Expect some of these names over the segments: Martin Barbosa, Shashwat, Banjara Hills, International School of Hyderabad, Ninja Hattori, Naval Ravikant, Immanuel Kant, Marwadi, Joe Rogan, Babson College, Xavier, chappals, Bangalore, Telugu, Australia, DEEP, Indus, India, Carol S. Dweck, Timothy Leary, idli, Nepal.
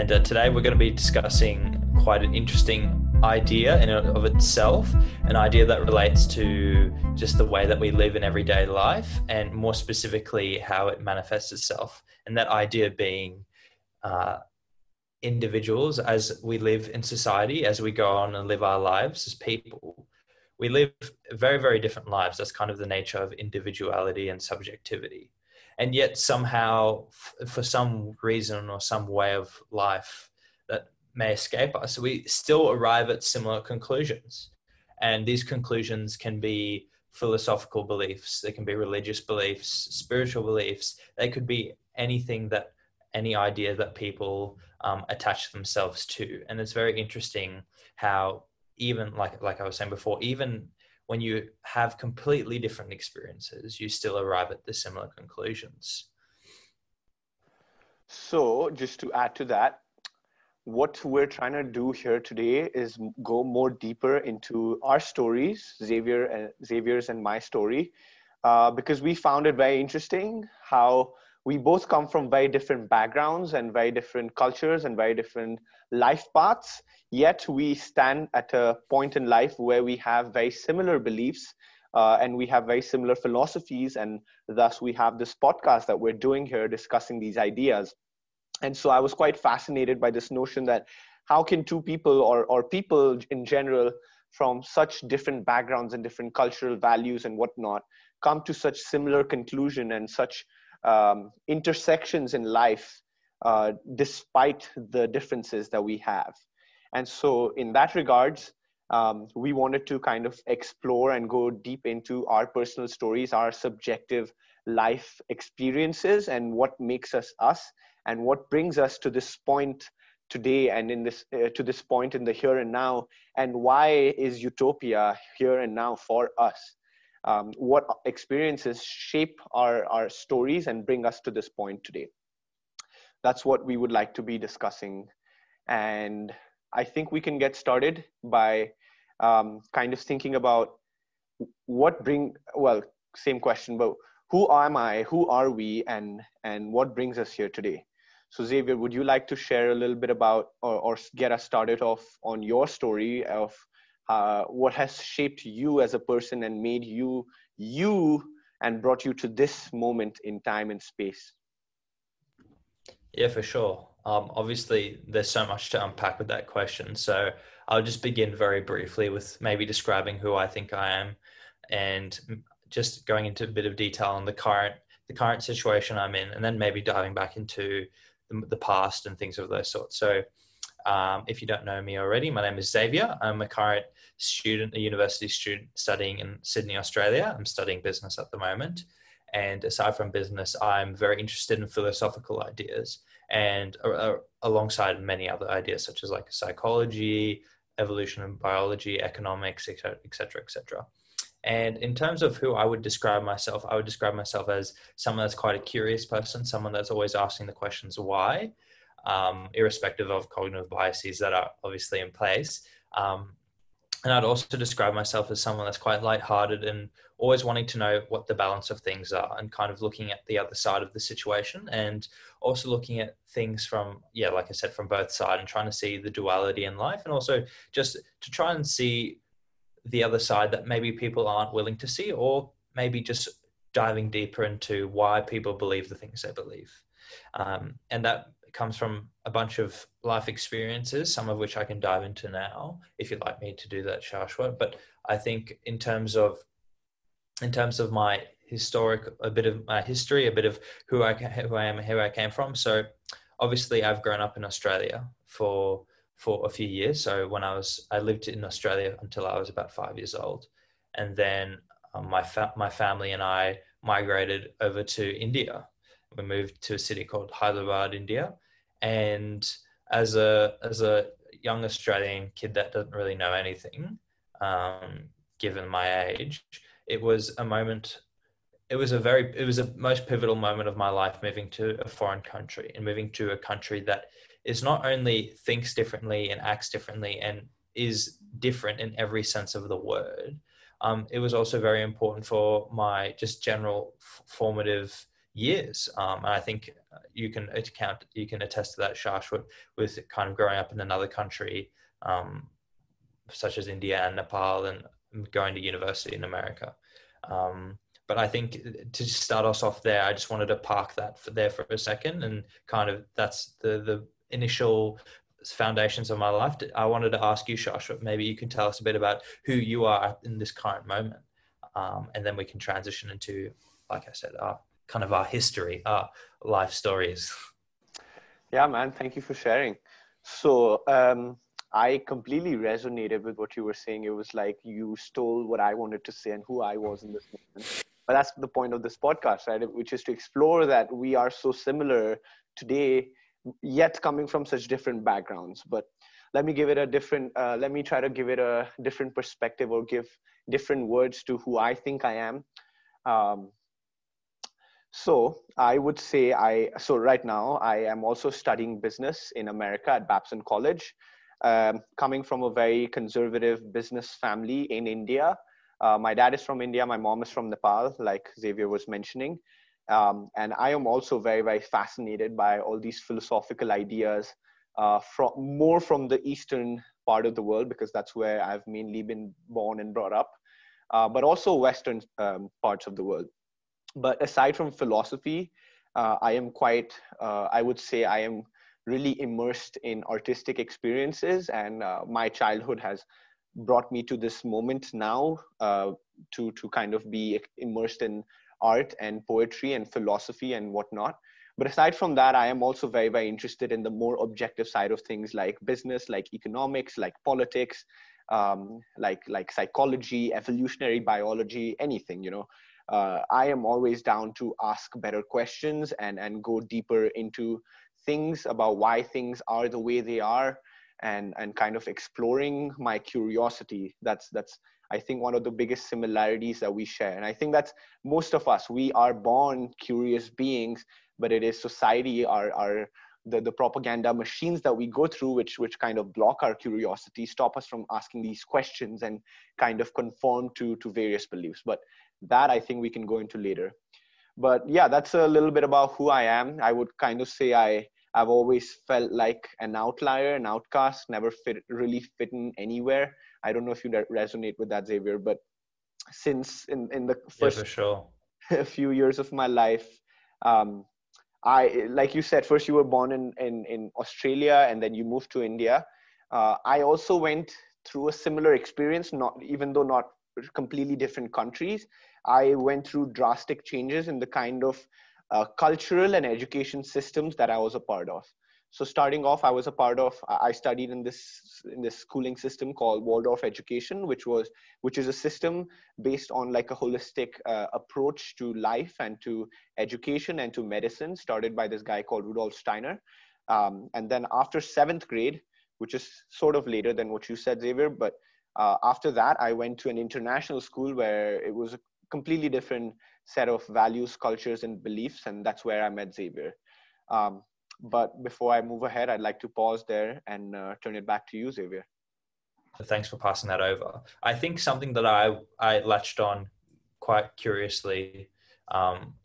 And today we're going to be discussing quite an interesting idea in and of itself, an idea that relates to just the way that we live in everyday life, and more specifically how it manifests itself. And that idea being individuals as we live in society, as we go on and live our lives as people. We live very, very different lives. That's kind of the nature of individuality and subjectivity. And yet somehow, for some reason or some way of life that may escape us, we still arrive at similar conclusions. And these conclusions can be philosophical beliefs, they can be religious beliefs, spiritual beliefs, they could be anything that, any idea that people attach themselves to. And it's very interesting how even like I was saying before, even when you have completely different experiences, you still arrive at the similar conclusions. So just to add to that, what we're trying to do here today is go more deeper into our stories, Xavier's and my story, because we found it very interesting how we both come from very different backgrounds and very different cultures and very different life paths, yet we stand at a point in life where we have very similar beliefs and we have very similar philosophies, and thus we have this podcast that we're doing here discussing these ideas. And so I was quite fascinated by this notion that how can two people or people in general from such different backgrounds and different cultural values and whatnot come to such similar conclusion and such intersections in life despite the differences that we have. And so in that regards, we wanted to kind of explore and go deep into our personal stories, our subjective life experiences, and what makes us us and what brings us to this point today and in this to this point in the here and now, and why is utopia here and now for us. What experiences shape our stories and bring us to this point today. That's what we would like to be discussing. And I think we can get started by kind of thinking about who am I, who are we, and what brings us here today? So Xavier, would you like to share a little bit about or get us started off on your story of what has shaped you as a person and made you, you, and brought you to this moment in time and space? Yeah, for sure. Obviously, there's so much to unpack with that question. So I'll just begin very briefly with maybe describing who I think I am and just going into a bit of detail on the current situation I'm in, and then maybe diving back into the past and things of those sorts. So if you don't know me already, my name is Xavier. I'm a current student, a university student studying in Sydney, Australia. I'm studying business at the moment. And aside from business, I'm very interested in philosophical ideas and alongside many other ideas, such as like psychology, evolution and biology, economics, etc. And in terms of who I would describe myself, I would describe myself as someone that's quite a curious person, someone that's always asking the questions why, irrespective of cognitive biases that are obviously in place. And I'd also describe myself as someone that's quite lighthearted and always wanting to know what the balance of things are and kind of looking at the other side of the situation, and also looking at things from, like I said, from both sides, and trying to see the duality in life, and also just to try and see the other side that maybe people aren't willing to see, or maybe just diving deeper into why people believe the things they believe. And that comes from a bunch of life experiences, some of which I can dive into now, if you'd like me to do that, Shashwat. But I think in terms of my history, a bit of who I am and where I came from. So obviously I've grown up in Australia for a few years. So I lived in Australia until I was about 5 years old. And then my family and I migrated over to India. We moved to a city called Hyderabad, India. And as a young Australian kid that doesn't really know anything, given my age, it was a most pivotal moment of my life, moving to a foreign country and moving to a country that is not only thinks differently and acts differently and is different in every sense of the word. It was also very important for my just general formative years. And I think you can attest to that, Shashwat, with kind of growing up in another country, such as India and Nepal, and going to university in America. But I think to start us off there, I just wanted to park that for a second, and kind of that's the initial foundations of my life. I wanted to ask you, Shashwat, maybe you can tell us a bit about who you are in this current moment. And then we can transition into, like I said, our kind of our history, our life stories. Yeah, man, thank you for sharing. So I completely resonated with what you were saying. It was like you stole what I wanted to say and who I was in this moment. But that's the point of this podcast, right? Which is to explore that we are so similar today, yet coming from such different backgrounds. But let me give it a different, let me try to give it a different perspective, or give different words to who I think I am. So I would say so right now I am also studying business in America at Babson College, coming from a very conservative business family in India. My dad is from India. My mom is from Nepal, like Xavier was mentioning. And I am also very, very fascinated by all these philosophical ideas, from the Eastern part of the world, because that's where I've mainly been born and brought up, but also Western parts of the world. But aside from philosophy, I would say I am really immersed in artistic experiences, and my childhood has brought me to this moment now, to kind of be immersed in art and poetry and philosophy and whatnot. But aside from that, I am also very, very interested in the more objective side of things, like business, like economics, like politics, like psychology, evolutionary biology, anything, you know. I am always down to ask better questions and go deeper into things about why things are the way they are, and kind of exploring my curiosity. That's I think one of the biggest similarities that we share. And I think that's most of us. We are born curious beings, but it is society, the propaganda machines that we go through, which kind of block our curiosity, stop us from asking these questions and kind of conform to various beliefs. But that I think we can go into later. But yeah, that's a little bit about who I am. I would kind of say I've always felt like an outlier, an outcast, never really fit in anywhere. I don't know if you resonate with that, Xavier, but since in the first few years of my life, I, like you said, first you were born in Australia, and then you moved to India. I also went through a similar experience, even though not completely different countries. I went through drastic changes in the kind of cultural and education systems that I was a part of. So starting off, I studied in this schooling system called Waldorf Education, which is a system based on like a holistic approach to life and to education and to medicine, started by this guy called Rudolf Steiner. And then after 7th grade, which is sort of later than what you said, Xavier, but after that, I went to an international school where it was a completely different set of values, cultures, and beliefs. And that's where I met Xavier. But before I move ahead, I'd like to pause there and turn it back to you, Xavier. Thanks for passing that over. I think something that I latched on quite curiously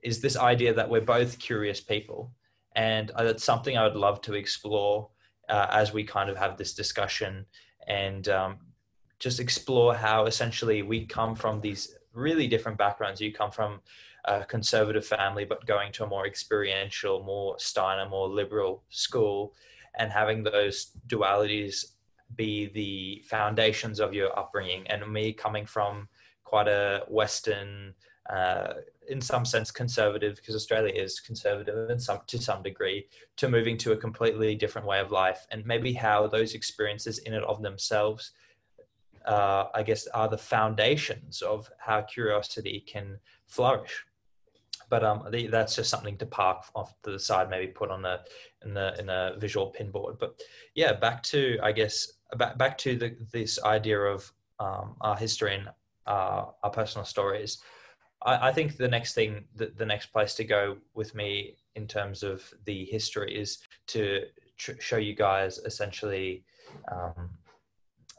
is this idea that we're both curious people. And that's something I would love to explore as we kind of have this discussion, and just explore how essentially we come from these really different backgrounds. You come from a conservative family, but going to a more experiential, more Steiner, more liberal school, and having those dualities be the foundations of your upbringing. And me coming from quite a Western, in some sense conservative, because Australia is conservative to some degree, to moving to a completely different way of life, and maybe how those experiences in and of themselves, I guess, are the foundations of how curiosity can flourish. But that's just something to park off to the side, maybe put on in a visual pinboard. But yeah, back to this idea of our history and our personal stories. I think the next place to go with me in terms of the history is to show you guys essentially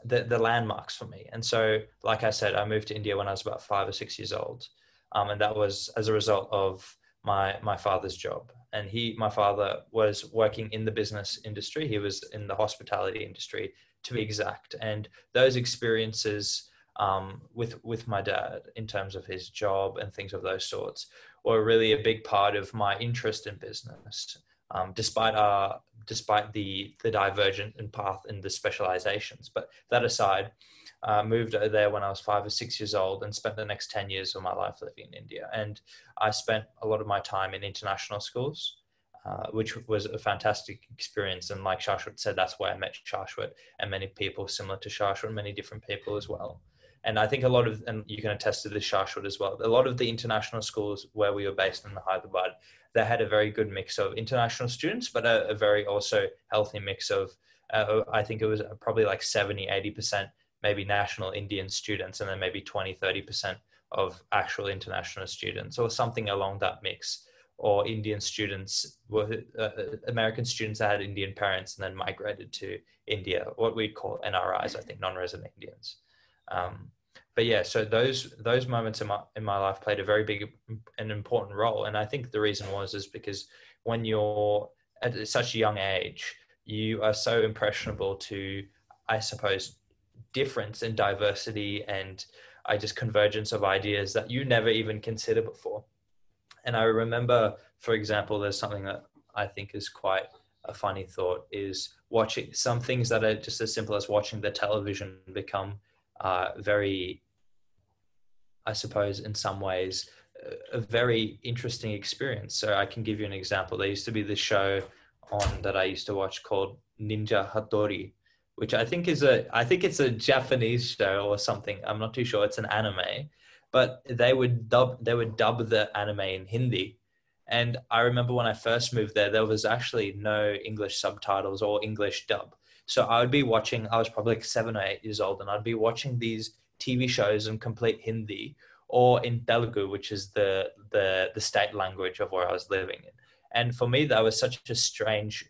the landmarks for me. And so, like I said, I moved to India when I was about 5 or 6 years old. And that was as a result of my father's job. And my father was working in the business industry. He was in the hospitality industry, to be exact. And those experiences with my dad in terms of his job and things of those sorts were really a big part of my interest in business, despite the divergent path in the specializations. But that aside, moved there when I was 5 or 6 years old and spent the next 10 years of my life living in India. And I spent a lot of my time in international schools, which was a fantastic experience. And like Shashwat said, that's where I met Shashwat and many people similar to Shashwat, many different people as well. And I think a lot of, and you can attest to this, Shashwat, as well, a lot of the international schools where we were based in Hyderabad, they had a very good mix of international students, but a very also healthy mix of, I think it was probably like 70, 80% maybe national Indian students, and then maybe 20, 30% of actual international students, or something along that mix, or Indian students, American students that had Indian parents and then migrated to India, what we'd call NRIs, I think, non-resident Indians. But yeah, so those moments in my life played a very big and important role. And I think the reason is because when you're at such a young age, you are so impressionable to, I suppose, difference and diversity and convergence of ideas that you never even consider before. And I remember, for example, there's something that I think is quite a funny thought, is watching some things that are just as simple as watching the television become very, I suppose, in some ways, a very interesting experience. So I can give you an example. There used to be this show that I used to watch called Ninja Hattori, which I think it's a Japanese show or something. I'm not too sure. It's an anime, but they would dub the anime in Hindi. And I remember when I first moved there, there was actually no English subtitles or English dub. So I would be watching, I was probably like 7 or 8 years old, and I'd be watching these TV shows in complete Hindi or in Telugu, which is the state language of where I was living in. And for me, that was such a strange,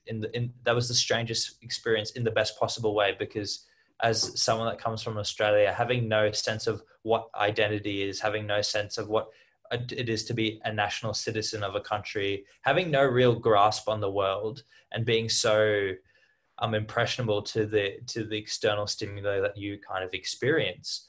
that was the strangest experience in the best possible way, because as someone that comes from Australia, having no sense of what identity is, having no sense of what it is to be a national citizen of a country, having no real grasp on the world, and being so impressionable to the external stimuli that you kind of experience.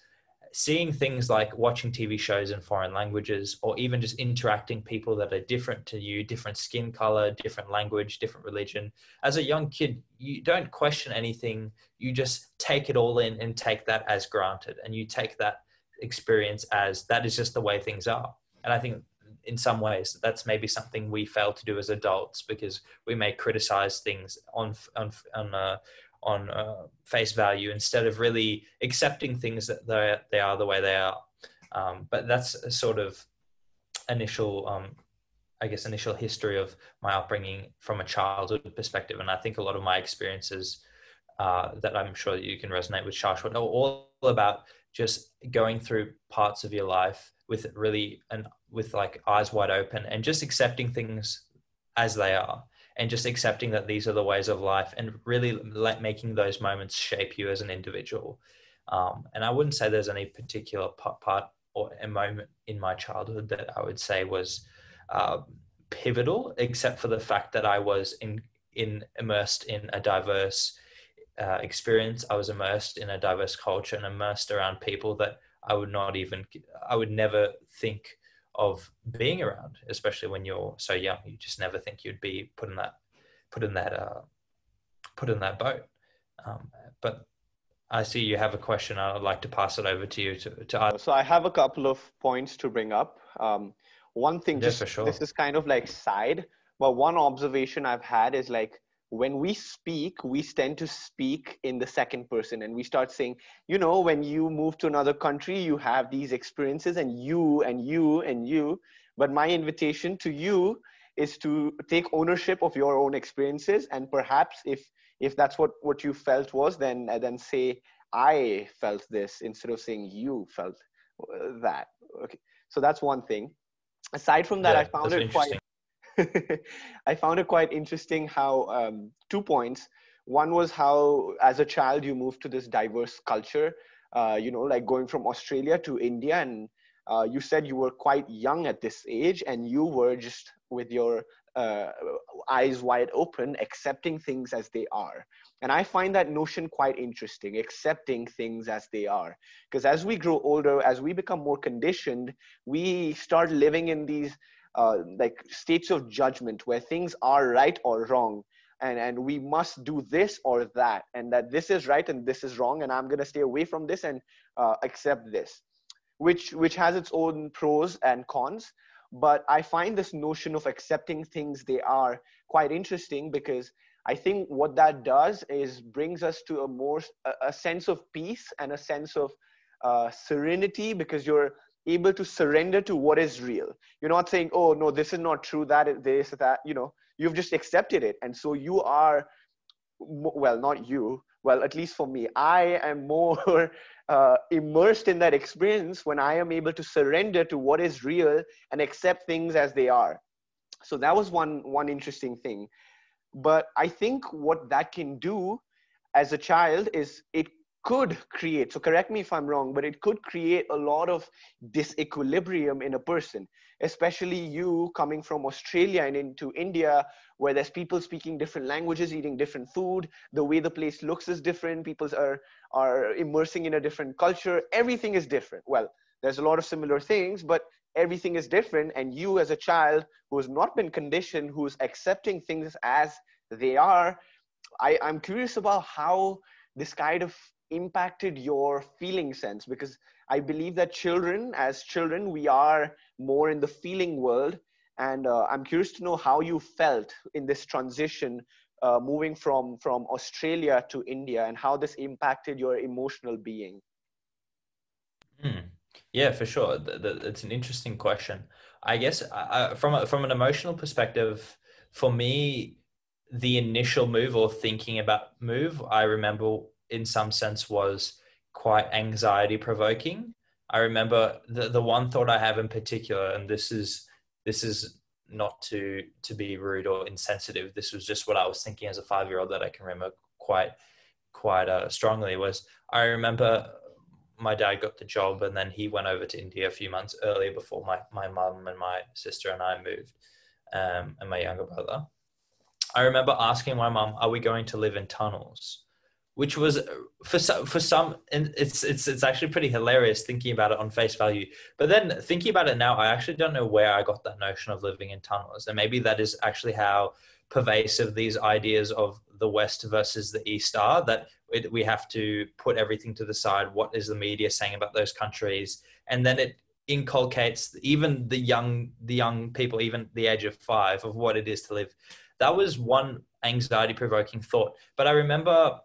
Seeing things like watching TV shows in foreign languages, or even just interacting people that are different to you, different skin color, different language, different religion. As a young kid, you don't question anything. You just take it all in and take that as granted. And you take that experience as that is just the way things are. And I think in some ways, that's maybe something we fail to do as adults, because we may criticize things on face value instead of really accepting things that they are the way they are. But that's a sort of initial, initial history of my upbringing from a childhood perspective. And I think a lot of my experiences that I'm sure that you can resonate with, Shashwat, are all about just going through parts of your life with eyes wide open and just accepting things as they are. And just accepting that these are the ways of life, and really making those moments shape you as an individual. And I wouldn't say there's any particular part or a moment in my childhood that I would say was pivotal, except for the fact that I was immersed in a diverse experience. I was immersed in a diverse culture and immersed around people that I would never think of being around, especially when you're so young. You just never think you'd be put in that boat. But I see you have a question. I would like to pass it over to you to. So I have a couple of points to bring up. One thing, just for sure, this is kind of like side, but one observation I've had is like, when we speak, we tend to speak in the second person, and we start saying, you know, when you move to another country, you have these experiences, and you. But my invitation to you is to take ownership of your own experiences, and perhaps if that's what you felt was, then say, I felt this, instead of saying you felt that. Okay, so that's one thing. Aside from that, yeah, I found it quite interesting how 2 points. One was how, as a child, you moved to this diverse culture, like going from Australia to India. And You said you were quite young at this age and you were just with your eyes wide open, accepting things as they are. And I find that notion quite interesting, accepting things as they are. Because as we grow older, as we become more conditioned, we start living in these like states of judgment where things are right or wrong. And we must do this or that, and that this is right and this is wrong, and I'm going to stay away from this and accept this, which has its own pros and cons. But I find this notion of accepting things they are quite interesting, because I think what that does is brings us to a more a sense of peace and a sense of serenity, because you're able to surrender to what is real. You're not saying, oh no, this is not true, that this, that, you know, you've just accepted it. And so you are, well, not you, well, at least for me, I am more immersed in that experience when I am able to surrender to what is real and accept things as they are. So that was one interesting thing. But I think what that can do as a child is it could create, so correct me if I'm wrong, but it could create a lot of disequilibrium in a person, especially you coming from Australia and into India, where there's people speaking different languages, eating different food, the way the place looks is different, people are immersing in a different culture, everything is different. Well, there's a lot of similar things, but everything is different. And you as a child who has not been conditioned, who's accepting things as they are, I'm curious about how this kind of impacted your feeling sense, because I believe that as children we are more in the feeling world, and I'm curious to know how you felt in this transition moving from Australia to India, and how this impacted your emotional being. Yeah, for sure. It's an interesting question. I guess from an emotional perspective, for me, the initial move or thinking about move, I remember in some sense was quite anxiety provoking. I remember the one thought I have in particular, and this is not to be rude or insensitive, this was just what I was thinking as a 5-year-old that I can remember quite strongly, was I remember my dad got the job and then he went over to India a few months earlier before my mum and my sister and I moved, and my younger brother. I remember asking my mum, are we going to live in tunnels? Which was for some, and it's actually pretty hilarious thinking about it on face value. But then thinking about it now, I actually don't know where I got that notion of living in tunnels. And maybe that is actually how pervasive these ideas of the West versus the East are, that we have to put everything to the side. What is the media saying about those countries? And then it inculcates even the young people, even the age of 5, of what it is to live. That was one anxiety provoking thought. But I remember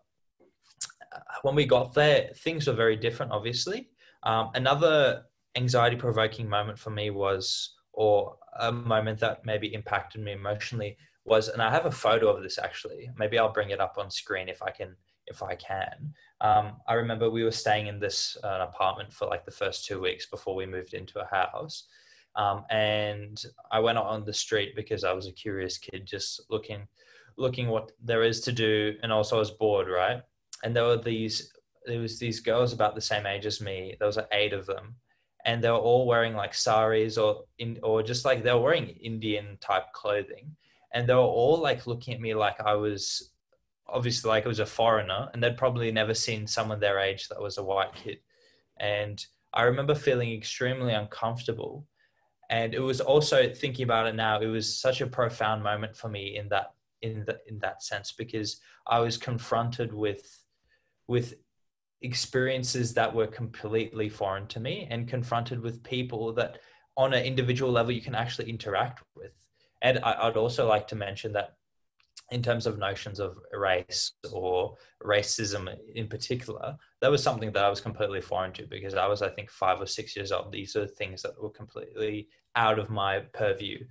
when we got there, things were very different, obviously. Another anxiety provoking moment for me was, or a moment that maybe impacted me emotionally was, and I have a photo of this actually, maybe I'll bring it up on screen if I can. I remember we were staying in this apartment for like the first 2 weeks before we moved into a house. And I went out on the street because I was a curious kid, just looking what there is to do. And also I was bored, right? And there was these girls about the same age as me. There was like 8 of them, and they were all wearing like saris or just like they were wearing Indian type clothing. And they were all like looking at me like I was obviously like I was a foreigner, and they'd probably never seen someone their age that was a white kid. And I remember feeling extremely uncomfortable. And it was also, thinking about it now, it was such a profound moment for me in that sense, because I was confronted with experiences that were completely foreign to me, and confronted with people that on an individual level you can actually interact with. And I'd also like to mention that in terms of notions of race or racism in particular, that was something that I was completely foreign to, because I was, I think, 5 or 6 years old. These are things that were completely out of my purview.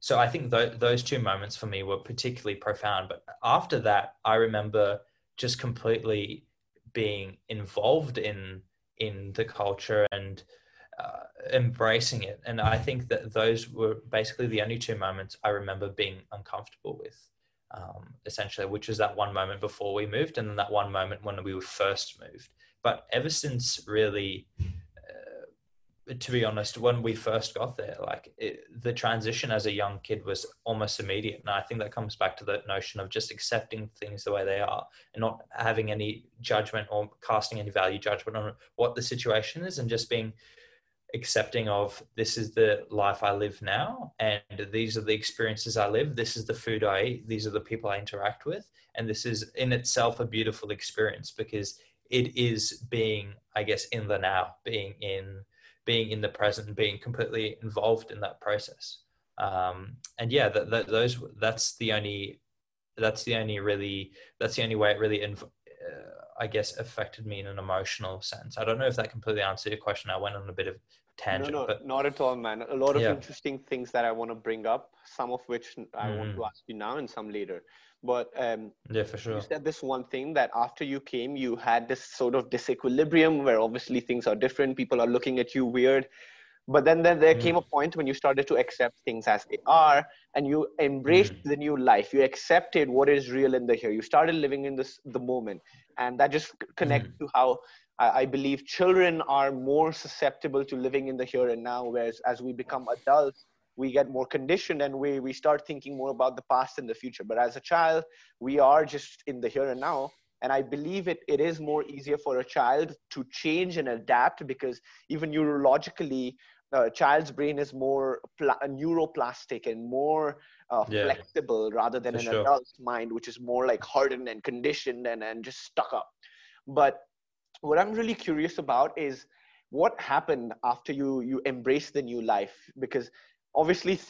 So I think those 2 moments for me were particularly profound. But after that, I remember just completely being involved in the culture and embracing it. And I think that those were basically the only 2 moments I remember being uncomfortable with, essentially, which was that one moment before we moved and then that one moment when we were first moved. But ever since, really, to be honest, when we first got there, like the transition as a young kid was almost immediate. And I think that comes back to that notion of just accepting things the way they are and not having any judgment or casting any value judgment on what the situation is, and just being accepting of, this is the life I live now, and these are the experiences I live, this is the food I eat, these are the people I interact with. And this is in itself a beautiful experience, because it is being, I guess, in the now, being in the present and being completely involved in that process. And yeah, that's the only way it really, I guess, affected me in an emotional sense. I don't know if that completely answered your question. I went on a bit of tangent. No, but not at all, man. A lot of interesting things that I want to bring up, some of which I want to ask you now and some later. But yeah, for sure. You said this one thing that after you came, you had this sort of disequilibrium where obviously things are different. People are looking at you weird. But then there came a point when you started to accept things as they are, and you embraced the new life. You accepted what is real in the here. You started living in the moment. And that just connects to how I believe children are more susceptible to living in the here and now, whereas as we become adults, we get more conditioned and we start thinking more about the past and the future. But as a child, we are just in the here and now. And I believe it is more easier for a child to change and adapt, because even neurologically, a child's brain is more neuroplastic and more flexible rather than an adult's mind, which is more like hardened and conditioned and just stuck up. But what I'm really curious about is what happened after you embraced the new life, because obviously,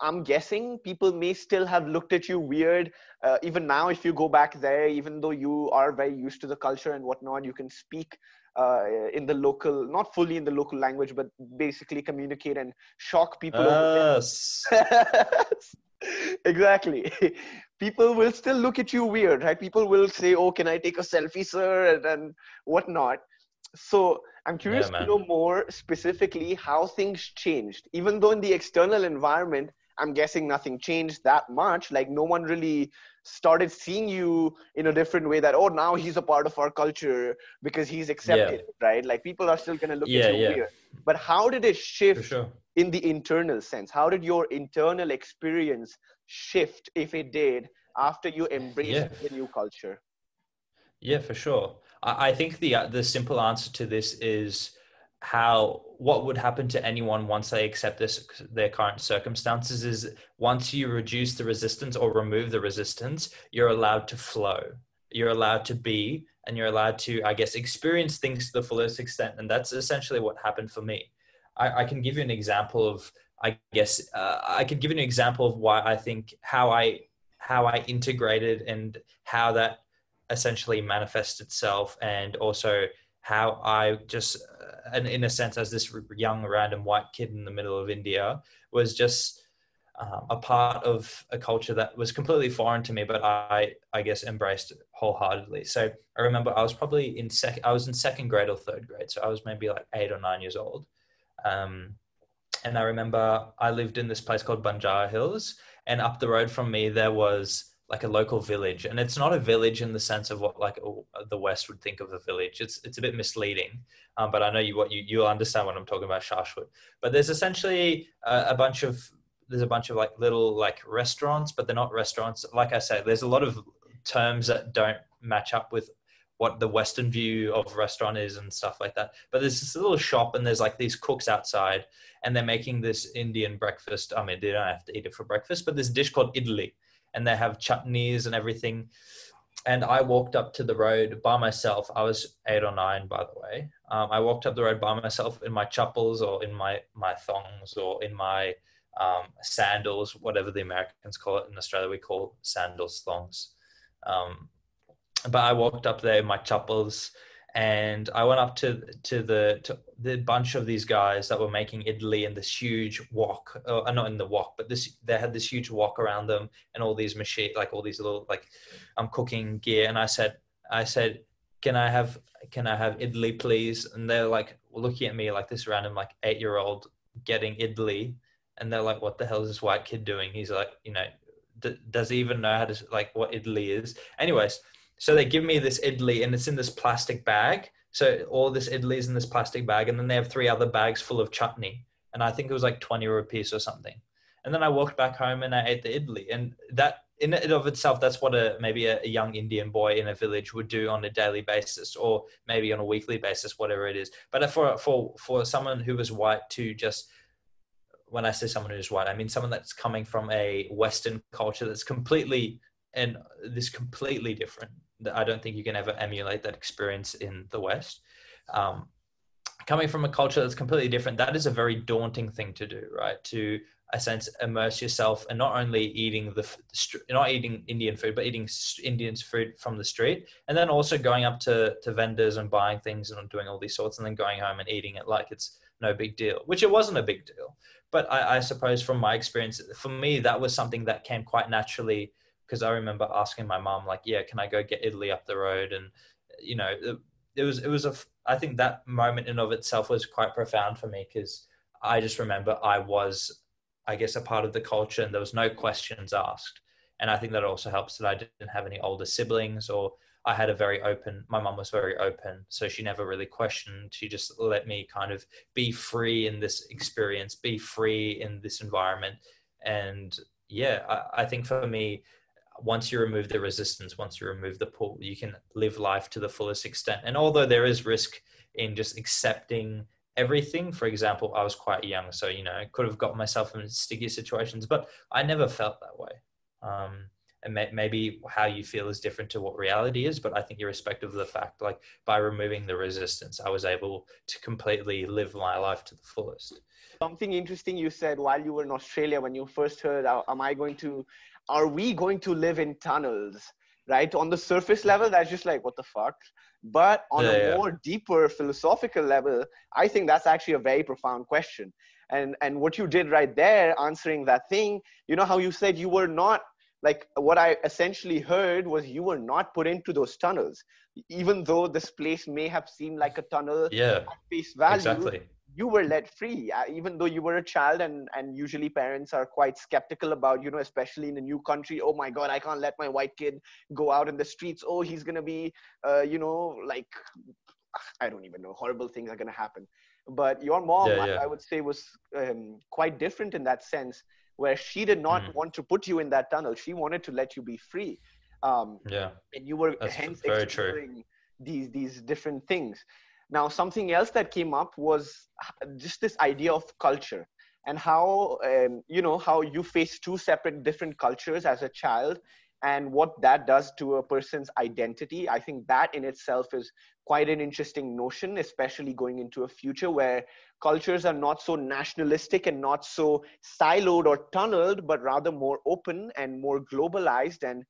I'm guessing people may still have looked at you weird. Even now, if you go back there, even though you are very used to the culture and whatnot, you can speak in the local, not fully in the local language, but basically communicate and shock people. Yes. Exactly. People will still look at you weird, right? People will say, oh, can I take a selfie, sir? And whatnot. So I'm curious to know more specifically how things changed, even though in the external environment, I'm guessing nothing changed that much. Like no one really started seeing you in a different way that, oh, now he's a part of our culture because he's accepted, right? Like people are still going to look at you weird. But how did it shift in the internal sense? How did your internal experience shift, if it did, after you embraced the new culture? Yeah, for sure. I think the simple answer to this is what would happen to anyone once they accept their current circumstances is once you reduce the resistance or remove the resistance, you're allowed to flow, you're allowed to be, and you're allowed to, I guess, experience things to the fullest extent. And that's essentially what happened for me. I can give you an example of, I could give you an example of why I think how I integrated and how that essentially manifests itself, and also how I just, in a sense, as this young random white kid in the middle of India, was just a part of a culture that was completely foreign to me, but I guess embraced it wholeheartedly. So I remember I was probably I was in second grade or third grade, so I was maybe like 8 or 9 years old, and I remember I lived in this place called Banjara Hills, and up the road from me there was like a local village. And it's not a village in the sense of what like the West would think of a village. It's a bit misleading, but I know you'll understand what I'm talking about, Shashwat. But there's essentially a bunch of like little like restaurants, but they're not restaurants. Like I say, there's a lot of terms that don't match up with what the Western view of restaurant is and stuff like that. But there's this little shop and there's like these cooks outside and they're making this Indian breakfast. I mean, they don't have to eat it for breakfast, but this dish called idli. And they have chutneys and everything. And I walked up to the road by myself. I was 8 or 9, by the way. I walked up the road by myself in my chappals or in my thongs or in my sandals, whatever the Americans call it. In Australia, we call sandals thongs. But I walked up there in my chappals and I went up to the bunch of these guys that were making idli in this huge wok, not in the wok, but they had this huge wok around them and all these machines, like all these little like cooking gear. And I said, can I have idli, please? And they're like looking at me like this random like 8-year-old getting idli, and they're like, what the hell is this white kid doing? He's like, you know, does he even know how to like what idli is? Anyways. So they give me this idli and it's in this plastic bag So all this idli's in this plastic bag, and then they have 3 other bags full of chutney. And I think it was like 20 rupees or something. And then I walked back home and I ate the idli. And that in and of itself, that's what maybe a young Indian boy in a village would do on a daily basis, or maybe on a weekly basis, whatever it is. But for someone who was white to just, when I say someone who's white, I mean someone that's coming from a Western culture that's completely different. I don't think you can ever emulate that experience in the West. Coming from a culture that's completely different, that is a very daunting thing to do, right? To, a sense, immerse yourself and not only not eating Indian food, but eating Indian food from the street. And then also going up to vendors and buying things and doing all these sorts, and then going home and eating it like it's no big deal, which it wasn't a big deal. But I suppose from my experience, for me, that was something that came quite naturally, because I remember asking my mom, like, yeah, can I go get idli up the road? And, you know, I think that moment in of itself was quite profound for me, because I just remember I was, I guess, a part of the culture, and there was no questions asked. And I think that also helps that I didn't have any older siblings, or I had my mom was very open. So she never really questioned. She just let me kind of be free in this experience, be free in this environment. And yeah, I think for me, once you remove the resistance, once you remove the pull, you can live life to the fullest extent. And although there is risk in just accepting everything, for example, I was quite young, so, you know, I could have got myself in sticky situations, but I never felt that way. And maybe how you feel is different to what reality is, but I think irrespective of the fact, like, by removing the resistance, I was able to completely live my life to the fullest. Something interesting you said while you were in Australia, when you first heard, are we going to live in tunnels? Right? On the surface level, that's just like, what the fuck? But on a more deeper philosophical level, I think that's actually a very profound question. And what you did right there, answering that thing, you know how you said you were not, like, what I essentially heard was you were not put into those tunnels, even though this place may have seemed like a tunnel at face value. Exactly. You were let free, even though you were a child, and usually parents are quite skeptical about, you know, especially in a new country. Oh my God, I can't let my white kid go out in the streets. Oh, he's going to be, you know, like, I don't even know, horrible things are going to happen. But your mom, I would say, was quite different in that sense, where she did not want to put you in that tunnel. She wanted to let you be free. And you were hence exploring these different things. Now, something else that came up was just this idea of culture, and how, you know, how you face 2 separate different cultures as a child, and what that does to a person's identity. I think that in itself is quite an interesting notion, especially going into a future where cultures are not so nationalistic and not so siloed or tunneled, but rather more open and more globalized. And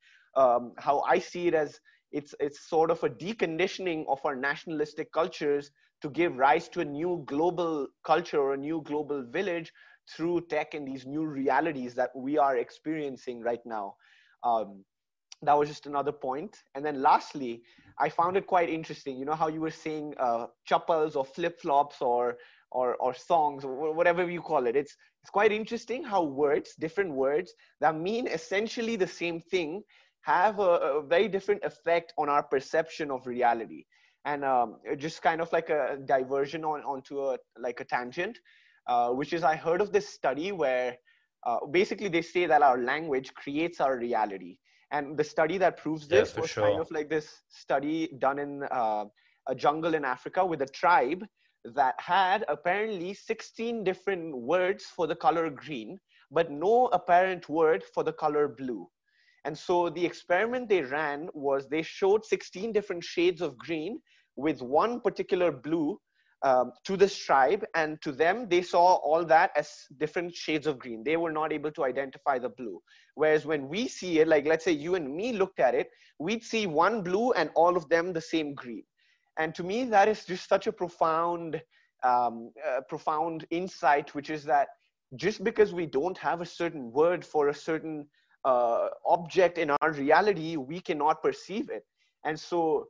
how I see it as, it's sort of a deconditioning of our nationalistic cultures to give rise to a new global culture or a new global village through tech and these new realities that we are experiencing right now. That was just another point. And then lastly, I found it quite interesting, you know, how you were saying chappals or flip-flops or songs or whatever you call it. It's quite interesting how words, different words that mean essentially the same thing, have a very different effect on our perception of reality. And just kind of like a diversion onto a tangent, which is, I heard of this study where basically they say that our language creates our reality. And the study that proves this was kind of like this study done in a jungle in Africa with a tribe that had apparently 16 different words for the color green, but no apparent word for the color blue. And so the experiment they ran was they showed 16 different shades of green with one particular blue to this tribe. And to them, they saw all that as different shades of green. They were not able to identify the blue. Whereas when we see it, like, let's say you and me looked at it, we'd see one blue and all of them the same green. And to me, that is just such a profound, profound insight, which is that just because we don't have a certain word for a certain object in our reality, we cannot perceive it. And so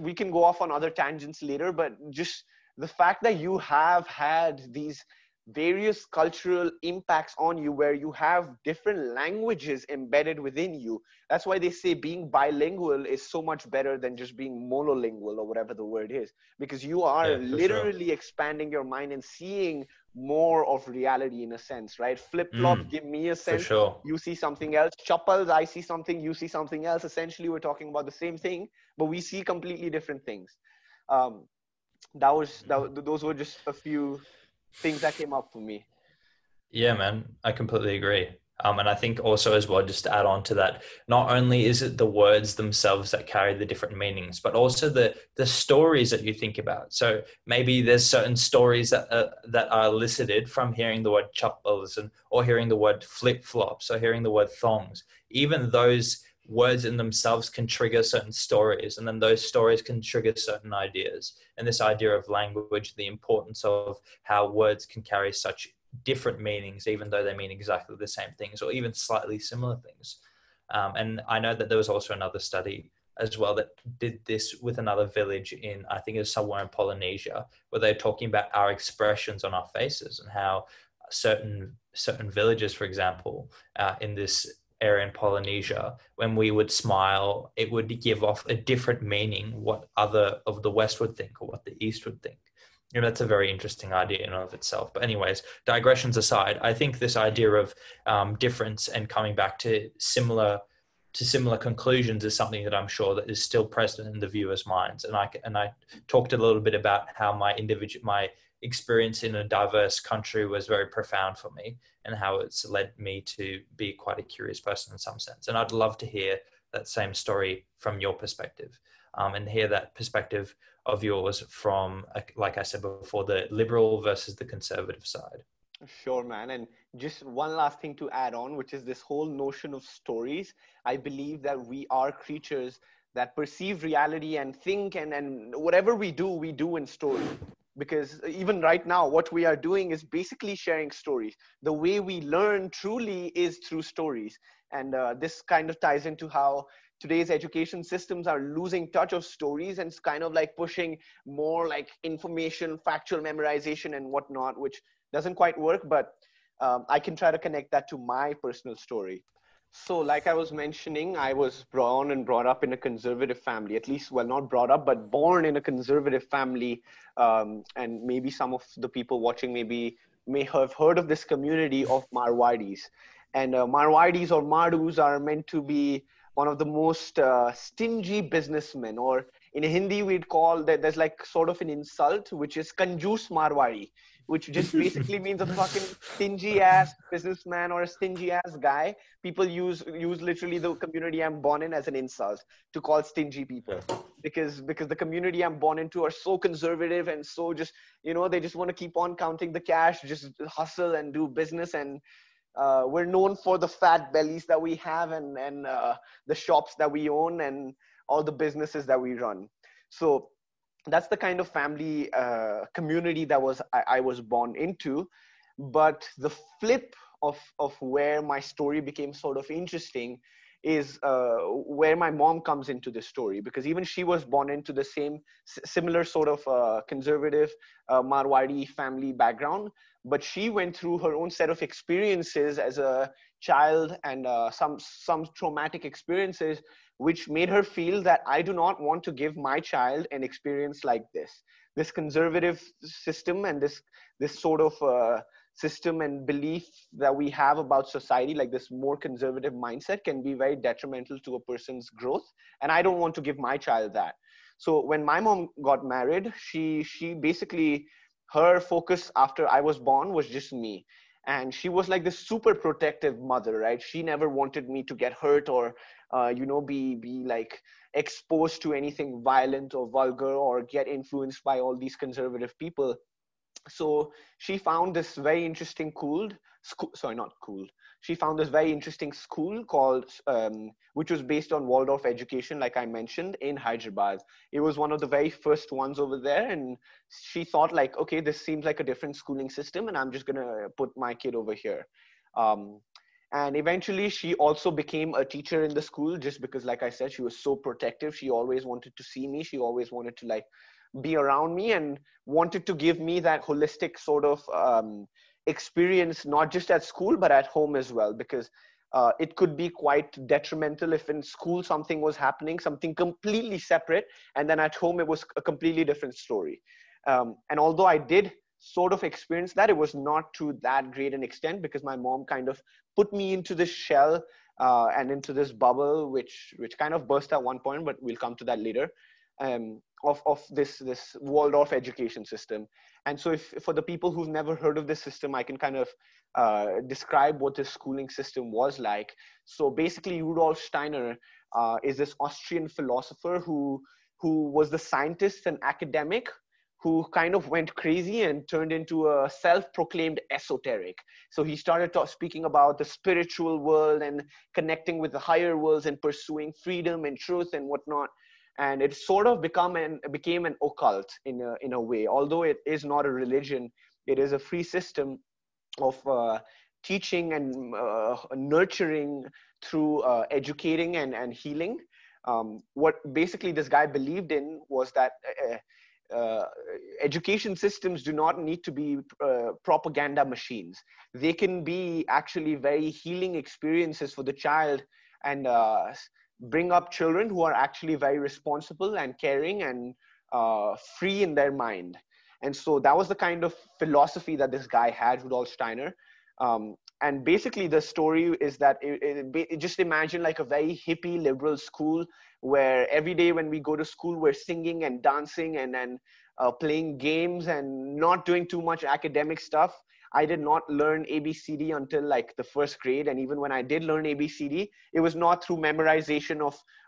we can go off on other tangents later, but just the fact that you have had these various cultural impacts on you, where you have different languages embedded within you. That's why they say being bilingual is so much better than just being monolingual or whatever the word is, because you are literally expanding your mind and seeing more of reality in a sense, right? Flip-flop, give me a sense, you see something else. Chappals, I see something, you see something else. Essentially, we're talking about the same thing, but we see completely different things. Those were just a few things that came up for me. Yeah, man, I completely agree. And I think also as well, just to add on to that, not only is it the words themselves that carry the different meanings, but also the stories that you think about. So maybe there's certain stories that are elicited from hearing the word chappals or hearing the word flip-flops or hearing the word thongs. Even those words in themselves can trigger certain stories, and then those stories can trigger certain ideas. And this idea of language, the importance of how words can carry such different meanings, even though they mean exactly the same things or even slightly similar things. And I know that there was also another study as well that did this with another village in, I think it was somewhere in Polynesia, where they're talking about our expressions on our faces and how certain villages, for example, in this area in Polynesia, when we would smile, it would give off a different meaning what other of the West would think or what the East would think. You know, that's a very interesting idea in and of itself. But anyways, digressions aside, I think this idea of difference and coming back to similar conclusions is something that I'm sure that is still present in the viewers' minds. And I talked a little bit about how my experience in a diverse country was very profound for me, and how it's led me to be quite a curious person in some sense. And I'd love to hear that same story from your perspective, and hear that perspective of yours from, like I said before, the liberal versus the conservative side. Sure, man. And just one last thing to add on, which is this whole notion of stories. I believe that we are creatures that perceive reality and think, and whatever we do in stories. Because even right now, what we are doing is basically sharing stories. The way we learn truly is through stories. And this kind of ties into how today's education systems are losing touch of stories, and it's kind of like pushing more like information, factual memorization and whatnot, which doesn't quite work, but I can try to connect that to my personal story. So like I was mentioning, I was born and brought up in a conservative family, at least, well, not brought up, but born in a conservative family. And maybe some of the people watching may have heard of this community of Marwadis. And Marwadis or Mardus are meant to be one of the most stingy businessmen, or in Hindi, we'd call that, there's like sort of an insult, which is Kanjoos Marwadi, which just basically means a fucking stingy ass businessman or a stingy ass guy. People use literally the community I'm born in as an insult to call stingy people, because the community I'm born into are so conservative and so just, you know, they just want to keep on counting the cash, just hustle and do business. And we're known for the fat bellies that we have and the shops that we own and all the businesses that we run. So that's the kind of family community that I was born into. But the flip of where my story became sort of interesting is where my mom comes into the story, because even she was born into the same similar sort of conservative Marwadi family background, but she went through her own set of experiences as a child and some traumatic experiences, which made her feel that I do not want to give my child an experience like this. This conservative system and this sort of system and belief that we have about society, like this more conservative mindset, can be very detrimental to a person's growth. And I don't want to give my child that. So when my mom got married, she basically, her focus after I was born was just me. And she was like this super protective mother, right? She never wanted me to get hurt or, be like exposed to anything violent or vulgar or get influenced by all these conservative people. So she found this very interesting She found this very interesting school called, which was based on Waldorf Education, like I mentioned, in Hyderabad. It was one of the very first ones over there. And she thought like, okay, this seems like a different schooling system, and I'm just going to put my kid over here. And eventually she also became a teacher in the school, just because, like I said, she was so protective. She always wanted to see me. She always wanted to like be around me and wanted to give me that holistic sort of experience not just at school, but at home as well, because it could be quite detrimental if in school something was happening, something completely separate, and then at home it was a completely different story. And although I did sort of experience that, it was not to that great an extent, because my mom kind of put me into this shell and into this bubble, which kind of burst at one point, but we'll come to that later, of this Waldorf education system. And so if for the people who've never heard of this system, I can kind of describe what this schooling system was like. So basically, Rudolf Steiner is this Austrian philosopher who was the scientist and academic who kind of went crazy and turned into a self-proclaimed esoteric. So he started speaking about the spiritual world and connecting with the higher worlds and pursuing freedom and truth and whatnot. And it sort of became an occult in a way. Although it is not a religion, it is a free system of teaching and nurturing through educating and healing. What basically this guy believed in was that education systems do not need to be propaganda machines. They can be actually very healing experiences for the child and bring up children who are actually very responsible and caring and free in their mind. And so that was the kind of philosophy that this guy had, Rudolf Steiner. And basically the story is that it just imagine like a very hippie liberal school where every day when we go to school, we're singing and dancing and playing games and not doing too much academic stuff. I did not learn ABCD until like the first grade. And even when I did learn ABCD, it was not through memorization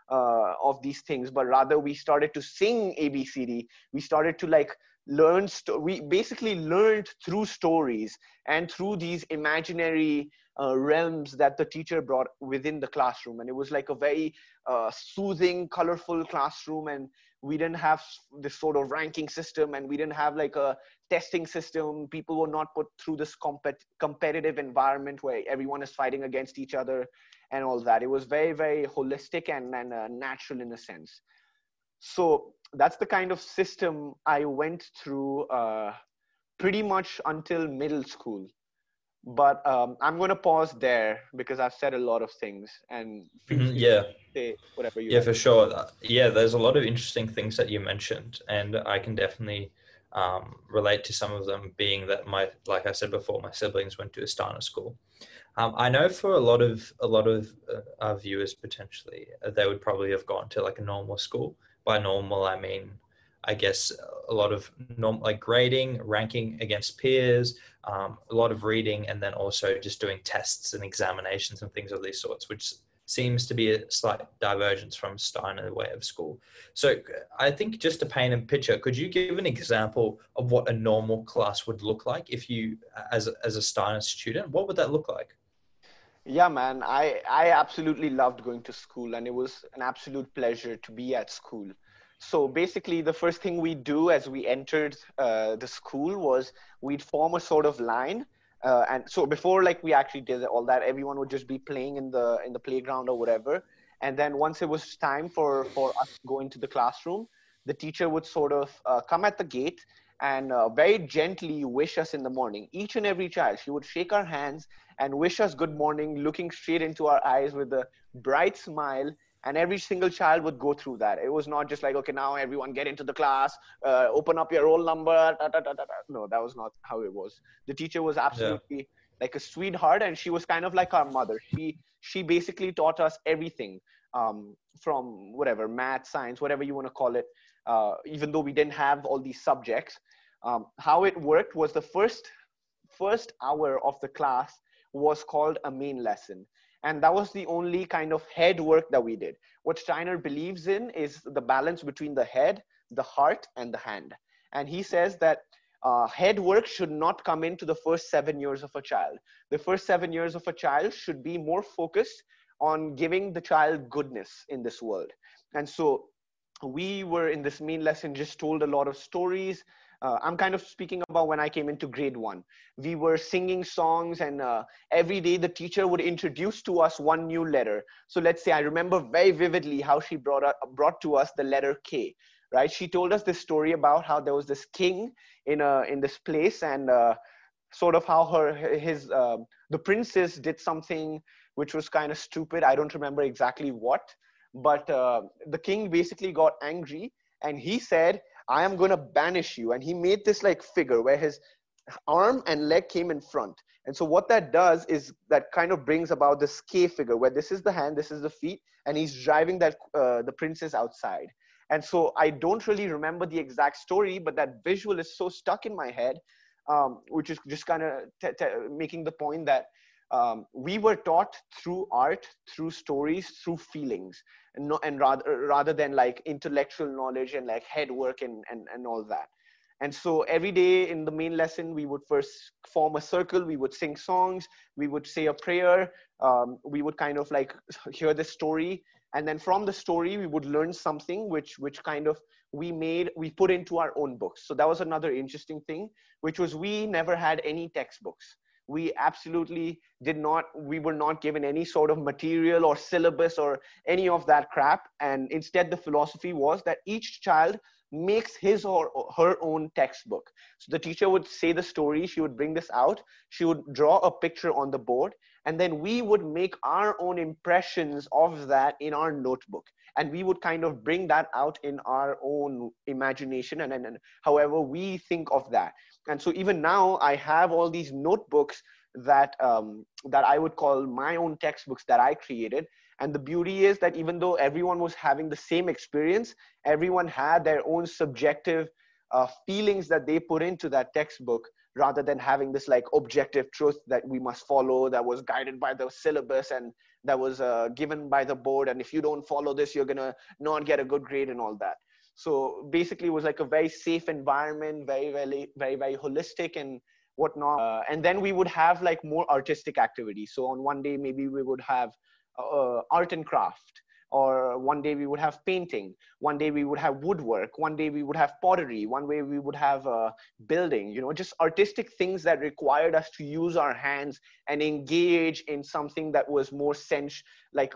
of these things, but rather we started to sing ABCD. We started to like learn, we basically learned through stories and through these imaginary realms that the teacher brought within the classroom. And it was like a very soothing, colorful classroom. And we didn't have this sort of ranking system, and we didn't have like a testing system. People were not put through this competitive environment where everyone is fighting against each other and all that. It was very, very holistic and natural in a sense. So that's the kind of system I went through pretty much until middle school. But I'm going to pause there because I've said a lot of things. And yeah, say whatever you want. For sure. Yeah, there's a lot of interesting things that you mentioned, and I can definitely relate to some of them, being that like I said before, my siblings went to a Steiner school. I know for a lot of our viewers potentially, they would probably have gone to like a normal school. By normal, I mean, I guess a lot of like grading, ranking against peers, a lot of reading, and then also just doing tests and examinations and things of these sorts, which seems to be a slight divergence from Steiner way of school. So I think just to paint a picture, could you give an example of what a normal class would look like if you, as a Steiner student, what would that look like? Yeah, man, I absolutely loved going to school, and it was an absolute pleasure to be at school. So basically the first thing we do as we entered the school was we'd form a sort of line. And so before like we actually did all that, everyone would just be playing in the playground or whatever. And then once it was time for us to go into the classroom, the teacher would sort of come at the gate and very gently wish us in the morning. Each and every child, she would shake our hands and wish us good morning, looking straight into our eyes with a bright smile. And every single child would go through that. It was not just like, okay, now everyone get into the class, open up your roll number. Da, da, da, da. No, that was not how it was. The teacher was absolutely like a sweetheart, and she was kind of like our mother. She basically taught us everything from whatever, math, science, whatever you want to call it, even though we didn't have all these subjects. How it worked was the first hour of the class was called a main lesson. And that was the only kind of head work that we did. What Steiner believes in is the balance between the head, the heart, and the hand. And he says that head work should not come into the first 7 years of a child. The first 7 years of a child should be more focused on giving the child goodness in this world. And so we were in this main lesson just told a lot of stories. I'm kind of speaking about when I came into grade one. We were singing songs, and every day the teacher would introduce to us one new letter. So let's say I remember very vividly how she brought to us the letter K, right? She told us this story about how there was this king in this place, and sort of how the princess did something which was kind of stupid. I don't remember exactly what, but the king basically got angry and he said, I am going to banish you. And he made this like figure where his arm and leg came in front. And so what that does is that kind of brings about this K figure where this is the hand, this is the feet, and he's driving that the princess outside. And so I don't really remember the exact story, but that visual is so stuck in my head, which is just kind of making the point that we were taught through art, through stories, through feelings, and rather than like intellectual knowledge and like head work and all that. And so every day in the main lesson, we would first form a circle, we would sing songs, we would say a prayer, we would kind of like hear the story. And then from the story, we would learn something which kind of we put into our own books. So that was another interesting thing, which was we never had any textbooks. We absolutely were not given any sort of material or syllabus or any of that crap. And instead the philosophy was that each child makes his or her own textbook. So the teacher would say the story, she would bring this out, she would draw a picture on the board, and then we would make our own impressions of that in our notebook. And we would kind of bring that out in our own imagination and however we think of that. And so even now I have all these notebooks that, that I would call my own textbooks that I created. And the beauty is that even though everyone was having the same experience, everyone had their own subjective feelings that they put into that textbook, rather than having this like objective truth that we must follow, that was guided by the syllabus and that was given by the board. And if you don't follow this, you're gonna not get a good grade and all that. So basically it was like a very safe environment, very, very, very, very holistic and whatnot. And then we would have like more artistic activities. So on one day, maybe we would have art and craft, or one day we would have painting, one day we would have woodwork, one day we would have pottery, one way we would have building, you know, just artistic things that required us to use our hands and engage in something that was more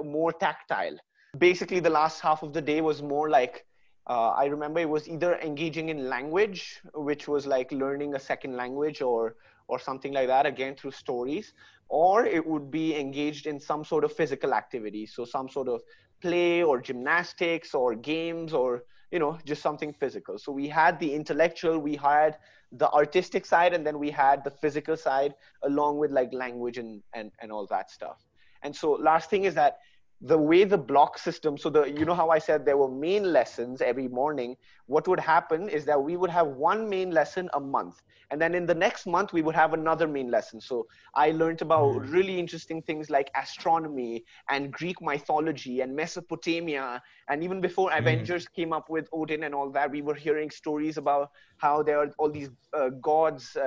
more tactile. Basically the last half of the day was more like, I remember it was either engaging in language, which was like learning a second language or something like that, again through stories, or it would be engaged in some sort of physical activity. So some sort of play or gymnastics or games or, you know, just something physical. So we had the intellectual, we had the artistic side, and then we had the physical side along with like language and all that stuff. And so last thing is that the way the block system, so you know how I said there were main lessons every morning, what would happen is that we would have one main lesson a month. And then in the next month, we would have another main lesson. So I learned about really interesting things like astronomy and Greek mythology and Mesopotamia. And even before Avengers came up with Odin and all that, we were hearing stories about how there are all these gods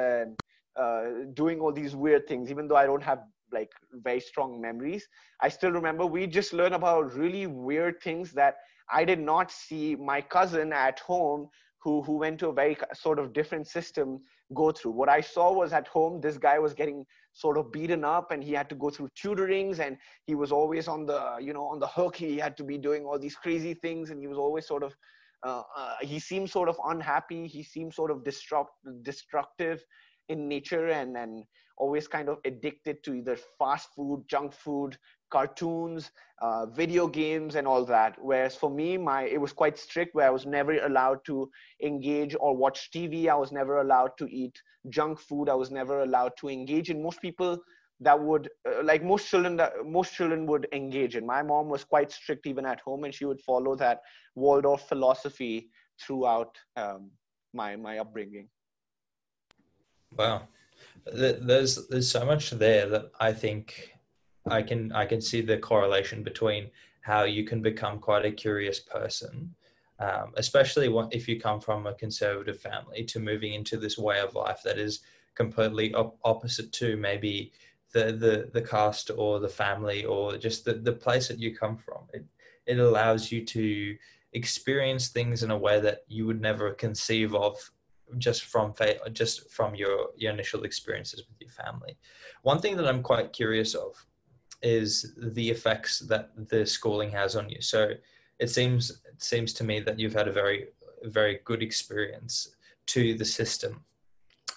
doing all these weird things, even though I don't have like very strong memories. I still remember we just learned about really weird things that I did not see my cousin at home who went to a very sort of different system go through. What I saw was at home, this guy was getting sort of beaten up and he had to go through tutorings and he was always on the, you know, on the hook. He had to be doing all these crazy things and he was always sort of, he seemed sort of unhappy. He seemed sort of destructive in nature and always kind of addicted to either fast food, junk food, cartoons, video games and all that. Whereas for me, it was quite strict where I was never allowed to engage or watch TV. I was never allowed to eat junk food. I was never allowed to engage in most people that would, like most children would engage in. My mom was quite strict even at home and she would follow that Waldorf philosophy throughout my upbringing. Wow. There's so much there that I think I can see the correlation between how you can become quite a curious person, especially if you come from a conservative family, to moving into this way of life that is completely opposite to maybe the caste or the family or just the place that you come from. It allows you to experience things in a way that you would never conceive of just from your initial experiences with your family. One thing that I'm quite curious of is the effects that the schooling has on you. So it seems to me that you've had a very, very good experience to the system.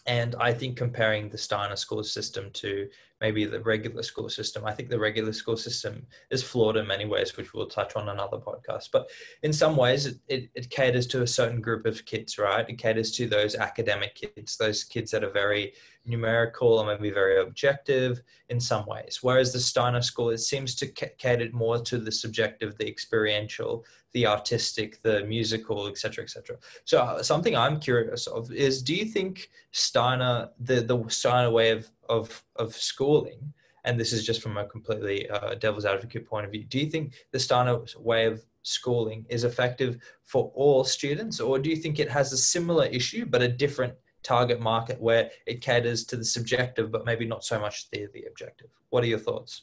And I think comparing the Steiner school system to maybe the regular school system, I think the regular school system is flawed in many ways, which we'll touch on another podcast. But in some ways, it caters to a certain group of kids, right? It caters to those academic kids, those kids that are very numerical and maybe very objective in some ways. Whereas the Steiner school, it seems to cater more to the subjective, the experiential, the artistic, the musical, et cetera, et cetera. So something I'm curious of is, do you think Steiner, the Steiner way of schooling, and this is just from a completely devil's advocate point of view, do you think the Steiner way of schooling is effective for all students, or do you think it has a similar issue but a different target market where it caters to the subjective but maybe not so much the objective? What are your thoughts?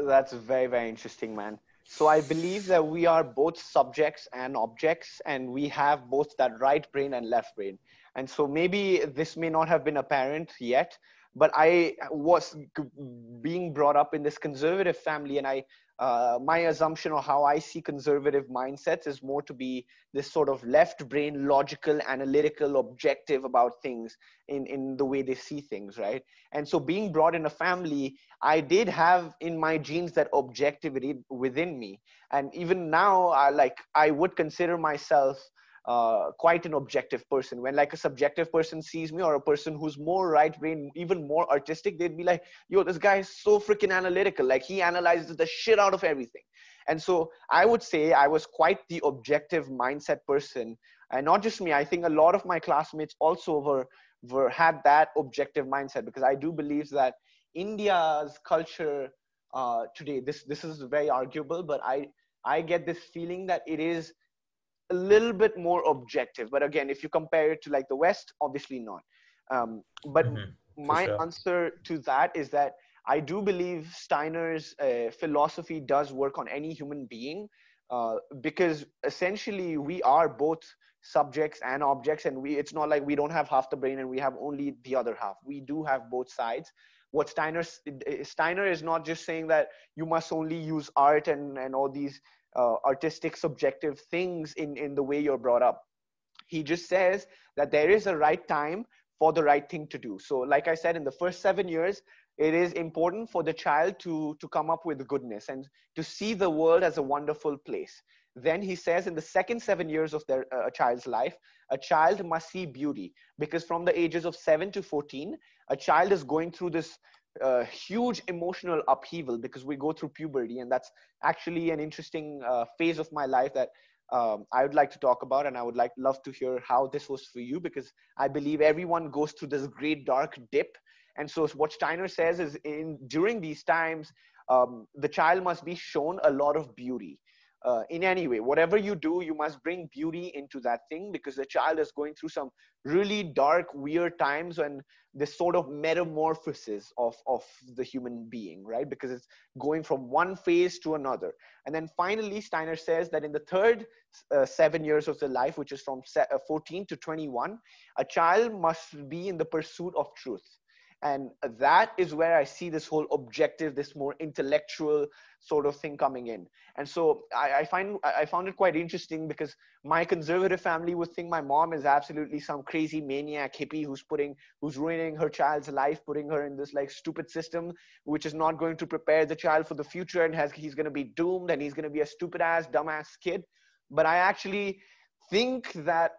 That's very, very interesting, man. So I believe that we are both subjects and objects, and we have both that right brain and left brain. And so maybe this may not have been apparent yet, but I was being brought up in this conservative family, and my assumption or how I see conservative mindsets is more to be this sort of left brain, logical, analytical, objective about things in the way they see things, right? And so being brought in a family, I did have in my genes that objectivity within me. And even now, I would consider myself quite an objective person. When a subjective person sees me, or a person who's more right brain, even more artistic, they'd be like, yo, this guy is so freaking analytical. He analyzes the shit out of everything. And so I would say I was quite the objective mindset person. And not just me, I think a lot of my classmates also had that objective mindset, because I do believe that India's culture today, this is very arguable, but I get this feeling that it is a little bit more objective. But again, if you compare it to the West, obviously not. But my answer to that is that I do believe Steiner's philosophy does work on any human being, because essentially we are both subjects and objects, and it's not like we don't have half the brain and we have only the other half. We do have both sides. What Steiner is not just saying that you must only use art and all these artistic subjective things in the way you're brought up. He just says that there is a right time for the right thing to do. So like I said, in the first 7 years, it is important for the child to come up with goodness and to see the world as a wonderful place. Then he says in the second 7 years of a child's life, a child must see beauty, because from the ages of 7 to 14, a child is going through this huge emotional upheaval, because we go through puberty, and that's actually an interesting phase of my life that I would like to talk about, and I would love to hear how this was for you, because I believe everyone goes through this great dark dip. And so what Steiner says is during these times, the child must be shown a lot of beauty in any way. Whatever you do, you must bring beauty into that thing, because the child is going through some really dark, weird times, and this sort of metamorphosis of the human being, right? Because it's going from one phase to another. And then finally, Steiner says that in the third 7 years of the life, which is from 14 to 21, a child must be in the pursuit of truth. And that is where I see this whole objective, this more intellectual sort of thing coming in. And so I found it quite interesting, because my conservative family would think my mom is absolutely some crazy maniac hippie who's ruining her child's life, putting her in this stupid system, which is not going to prepare the child for the future, and he's going to be doomed, and he's going to be a stupid ass, dumbass kid. But I actually think that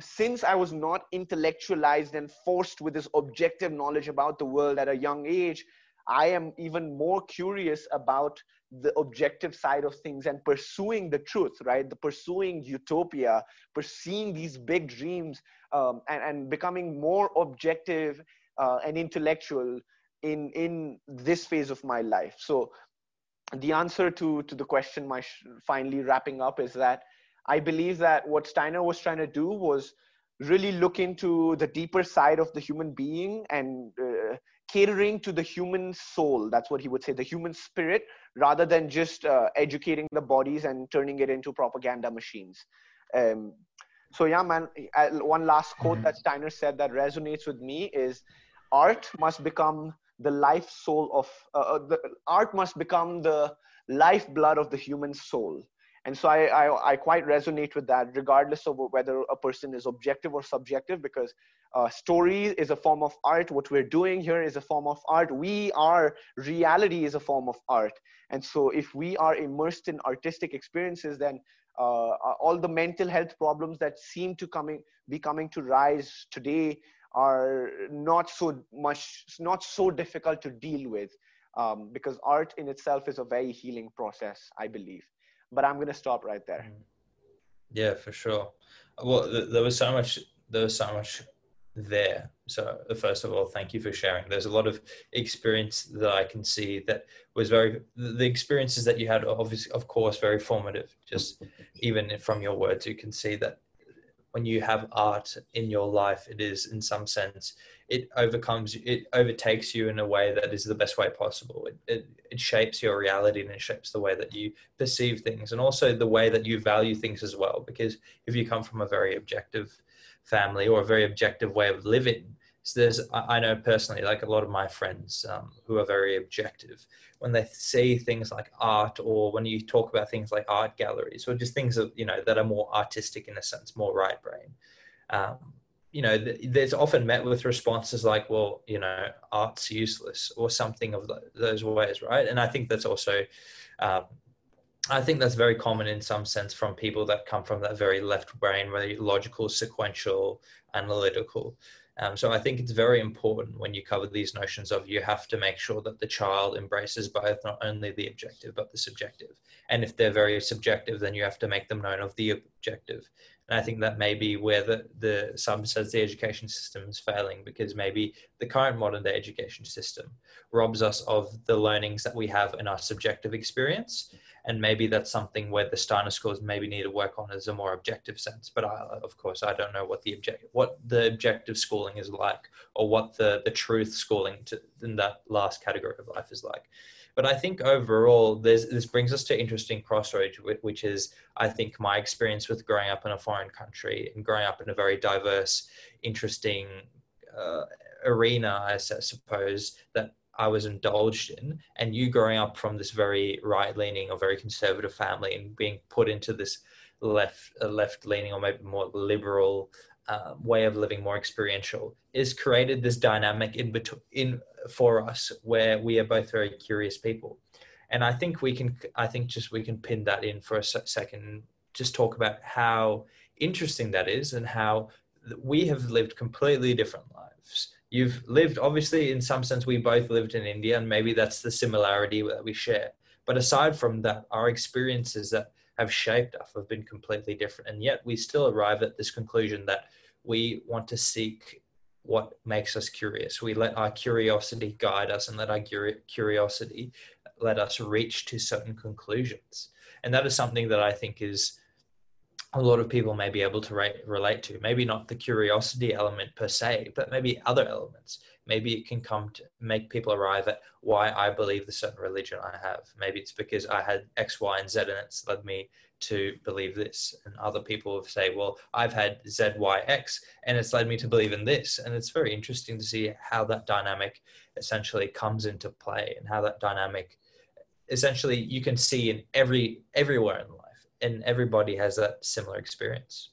since I was not intellectualized and forced with this objective knowledge about the world at a young age, I am even more curious about the objective side of things and pursuing the truth, right? The pursuing utopia, pursuing these big dreams, and becoming more objective and intellectual in this phase of my life. So the answer to the question, finally wrapping up, is that I believe that what Steiner was trying to do was really look into the deeper side of the human being and catering to the human soul. That's what he would say, the human spirit, rather than just educating the bodies and turning it into propaganda machines. So yeah, man, one last quote that Steiner said that resonates with me is, art must become the lifeblood of the human soul. And so I quite resonate with that, regardless of whether a person is objective or subjective, because story is a form of art. What we're doing here is a form of art. Reality is a form of art. And so if we are immersed in artistic experiences, then all the mental health problems that seem to be coming to rise today are not so difficult to deal with, because art in itself is a very healing process, I believe. But I'm going to stop right there. Yeah, for sure. Well, there was so much there. So first of all, thank you for sharing. There's a lot of experience that I can see that was the experiences that you had, obviously, of course, very formative. Just even from your words, you can see that when you have art in your life, it is in some sense, it overtakes you in a way that is the best way possible. It shapes your reality, and it shapes the way that you perceive things, and also the way that you value things as well. Because if you come from a very objective family or a very objective way of living, so I know personally, like a lot of my friends who are very objective, when they see things like art, or when you talk about things like art galleries, or just things that, that are more artistic in a sense, more right brain, there's often met with responses like, well, art's useless, or something of those ways, right? And I think that's also, I think that's very common in some sense from people that come from that very left brain, very logical, sequential, analytical. So I think it's very important when you cover these notions of, you have to make sure that the child embraces both, not only the objective, but the subjective. And if they're very subjective, then you have to make them known of the objective. And I think that may be where some says the education system is failing, because maybe the current modern day education system robs us of the learnings that we have in our subjective experience. And maybe that's something where the Steiner schools maybe need to work on as a more objective sense. But I don't know what the objective schooling is like, or what the truth schooling in that last category of life is like. But I think overall, this brings us to interesting crossroads, which is, I think, my experience with growing up in a foreign country and growing up in a very diverse, interesting arena, I suppose, that I was indulged in, and you growing up from this very right-leaning or very conservative family and being put into this left-leaning or maybe more liberal way of living, more experiential, is created this dynamic in between for us, where we are both very curious people. And I think we can pin that in for a second and just talk about how interesting that is, and how we have lived completely different lives. You've lived, obviously, in some sense, we both lived in India, and maybe that's the similarity that we share. But aside from that, our experiences that have shaped us have been completely different. And yet we still arrive at this conclusion that we want to seek what makes us curious. We let our curiosity guide us, and let our curiosity let us reach to certain conclusions. And that is something that I think is a lot of people may be able to relate to, maybe not the curiosity element per se, but maybe other elements. Maybe it can come to make people arrive at why I believe the certain religion I have. Maybe it's because I had X, Y, and Z, and it's led me to believe this. And other people say, well, I've had Z, Y, X, and it's led me to believe in this. And it's very interesting to see how that dynamic essentially comes into play, and how that dynamic essentially you can see in everywhere in life. And everybody has that similar experience.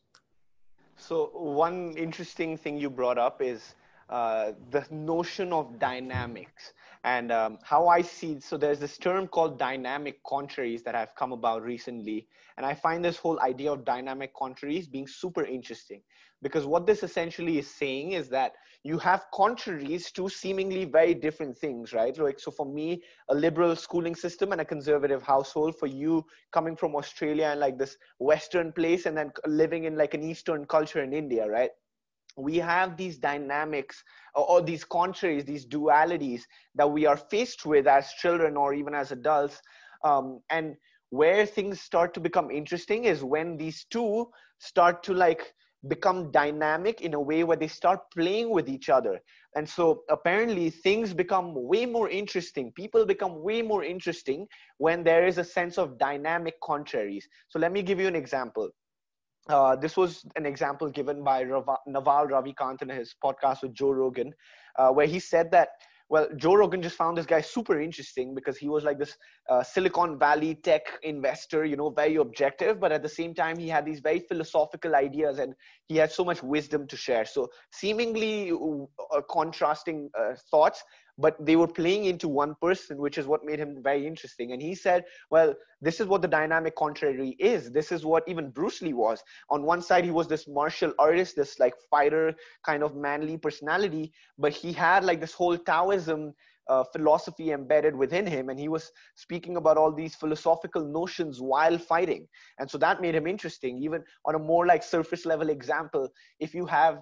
So one interesting thing you brought up is the notion of dynamics, and how I see. So there's this term called dynamic contraries that have come about recently. And I find this whole idea of dynamic contraries being super interesting, because what this essentially is saying is that you have contraries to seemingly very different things, right? Like, so for me, a liberal schooling system and a conservative household, for you coming from Australia and like this Western place, and then living in like an Eastern culture in India, right? We have these dynamics, or these contraries, these dualities that we are faced with as children or even as adults. And where things start to become interesting is when these two start to like become dynamic in a way where they start playing with each other. And so apparently things become way more interesting. People become way more interesting when there is a sense of dynamic contraries. So let me give you an example. This was an example given by Naval Ravikant in his podcast with Joe Rogan, where he said that Well, Joe Rogan just found this guy super interesting because he was like this Silicon Valley tech investor, you know, very objective, but at the same time, he had these very philosophical ideas and he had so much wisdom to share. So seemingly contrasting thoughts, but they were playing into one person, which is what made him very interesting. And he said, well, this is what the dynamic contrary is. This is what even Bruce Lee was. On one side, he was this martial artist, this like fighter kind of manly personality, but he had like this whole Taoism philosophy embedded within him. And he was speaking about all these philosophical notions while fighting. And so that made him interesting. Even on a more like surface level example, if you have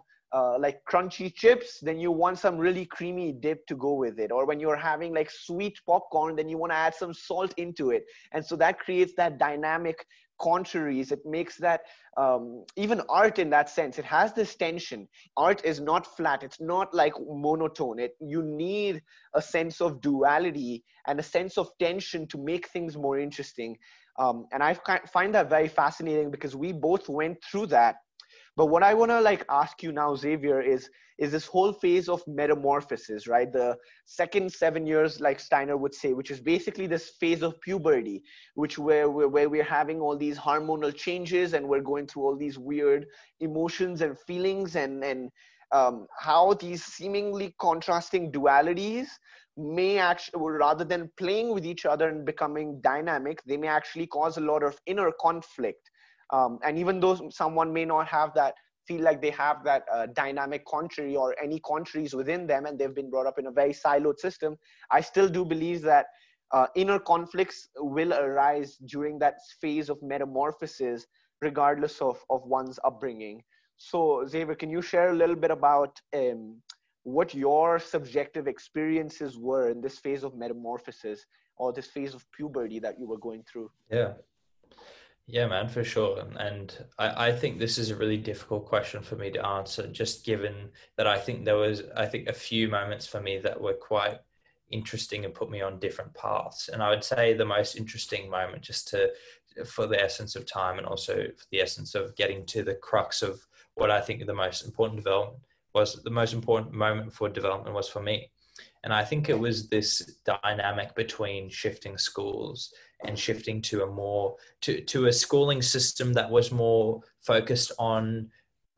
like crunchy chips, then you want some really creamy dip to go with it. Or when you're having like sweet popcorn, then you want to add some salt into it. And so that creates that dynamic contraries. It makes that even art in that sense, it has this tension. Art is not flat. It's not like monotone. You need a sense of duality and a sense of tension to make things more interesting. And I find that very fascinating because we both went through that. But what I want to like ask you now, Xavier, is this whole phase of metamorphosis, right? The second 7 years, like Steiner would say, which is basically this phase of puberty, which where we're having all these hormonal changes and we're going through all these weird emotions and feelings and how these seemingly contrasting dualities may actually, rather than playing with each other and becoming dynamic, they may actually cause a lot of inner conflict. And even though someone may not have that, feel like they have that dynamic contrary or any contraries within them, and they've been brought up in a very siloed system, I still do believe that inner conflicts will arise during that phase of metamorphosis, regardless of one's upbringing. So Xavier, can you share a little bit about what your subjective experiences were in this phase of metamorphosis or this phase of puberty that you were going through? Yeah. Yeah, man, for sure. And I think this is a really difficult question for me to answer, just given that I think a few moments for me that were quite interesting and put me on different paths. And I would say the most interesting moment, just for the essence of time and also for the essence of getting to the crux of what I think the most important development was, the most important moment for development was for me. And I think it was this dynamic between shifting schools and shifting to a schooling system that was more focused on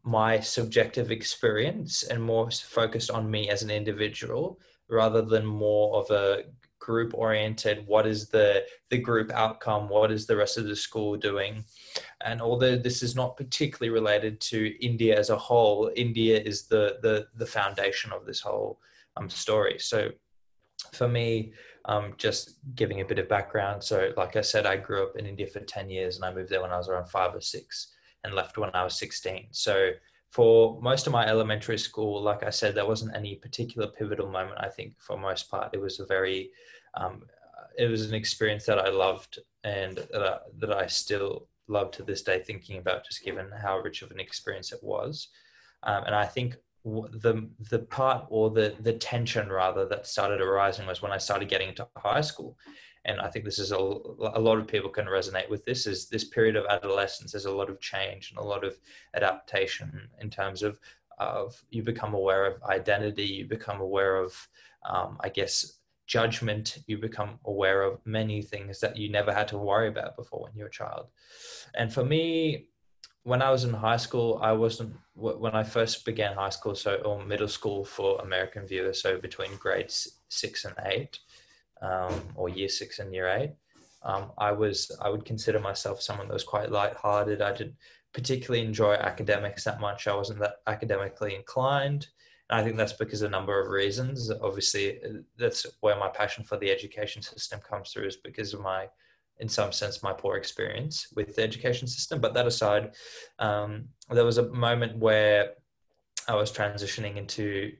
my subjective experience and more focused on me as an individual, rather than more of a group oriented, what is the group outcome, what is the rest of the school doing. And although this is not particularly related to India as a whole, India is the foundation of this whole story. So for me, just giving a bit of background. So like I said, I grew up in India for 10 years and I moved there when I was around 5 or 6 and left when I was 16. So for most of my elementary school, like I said, there wasn't any particular pivotal moment. I think for most part, it was a very, it was an experience that I loved and that I still love to this day thinking about, just given how rich of an experience it was. And I think the part, or the tension rather, that started arising was when I started getting into high school. And I think this is a lot of people can resonate with this, is this period of adolescence. There's a lot of change and a lot of adaptation in terms of you become aware of identity, you become aware of, I guess, judgment, you become aware of many things that you never had to worry about before when you were a child. And for me, when I was in high school, when I first began high school, or middle school for American viewers, so between grades 6 and 8, or year 6 and year 8, I would consider myself someone that was quite lighthearted. I didn't particularly enjoy academics that much. I wasn't that academically inclined. And I think that's because of a number of reasons. Obviously, that's where my passion for the education system comes through, is because of my, in some sense, my poor experience with the education system. But that aside, there was a moment where I was transitioning into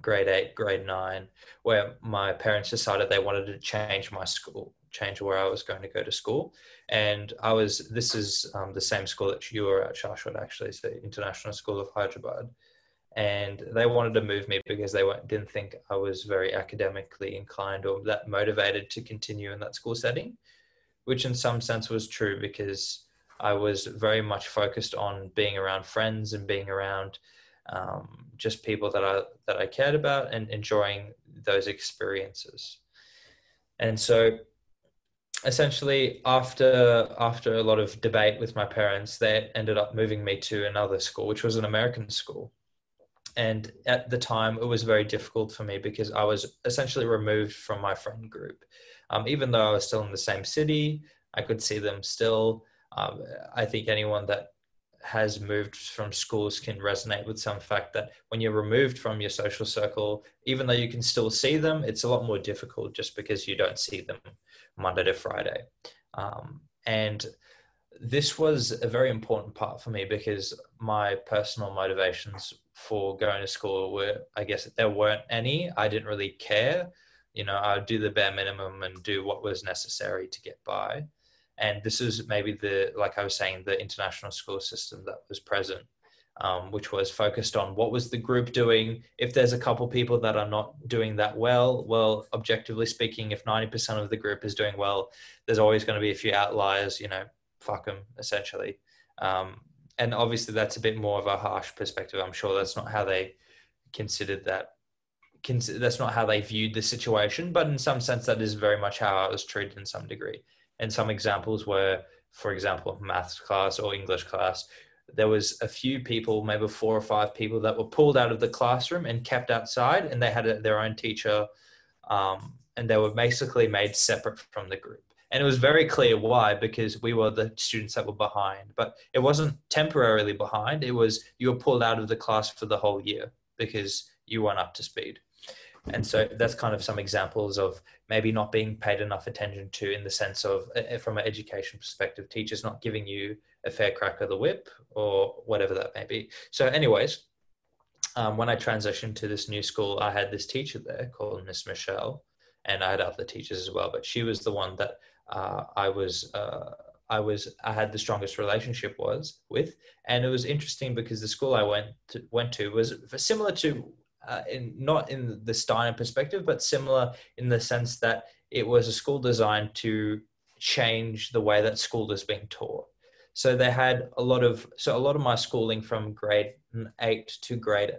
grade 8, grade 9, where my parents decided they wanted to change my school, change where I was going to go to school. And this is the same school that you were at, Shashwat, actually. It's the International School of Hyderabad. And they wanted to move me because they didn't think I was very academically inclined or that motivated to continue in that school setting, which in some sense was true because I was very much focused on being around friends and being around just people that I cared about and enjoying those experiences. And so essentially after a lot of debate with my parents, they ended up moving me to another school, which was an American school. And at the time it was very difficult for me because I was essentially removed from my friend group. Even though I was still in the same city, I could see them still. I think anyone that has moved from schools can resonate with some fact that when you're removed from your social circle, even though you can still see them, it's a lot more difficult just because you don't see them Monday to Friday. And this was a very important part for me because my personal motivations for going to school were, I guess, there weren't any. I didn't really care. You know, I would do the bare minimum and do what was necessary to get by. And this is maybe the, like I was saying, the international school system that was present, which was focused on what was the group doing. If there's a couple people that are not doing that well, objectively speaking, if 90% of the group is doing well, there's always going to be a few outliers, you know, fuck them, essentially. And obviously that's a bit more of a harsh perspective. I'm sure that's not how they considered that. That's not how they viewed the situation, but in some sense that is very much how I was treated in some degree. And some examples were, for example, maths class or English class. There was a few people, maybe 4 or 5 people that were pulled out of the classroom and kept outside, and they had their own teacher, and they were basically made separate from the group. And it was very clear why, because we were the students that were behind, but it wasn't temporarily behind. It was you were pulled out of the class for the whole year because you weren't up to speed. And so that's kind of some examples of maybe not being paid enough attention to, in the sense of, from an education perspective, teachers not giving you a fair crack of the whip or whatever that may be. So anyways, when I transitioned to this new school, I had this teacher there called Miss Michelle, and I had other teachers as well, but she was the one that I had the strongest relationship with. And it was interesting because the school I went to was similar to, not in the Steiner perspective, but similar in the sense that it was a school designed to change the way that school is being taught. So they had a lot of my schooling from grade 8 to grade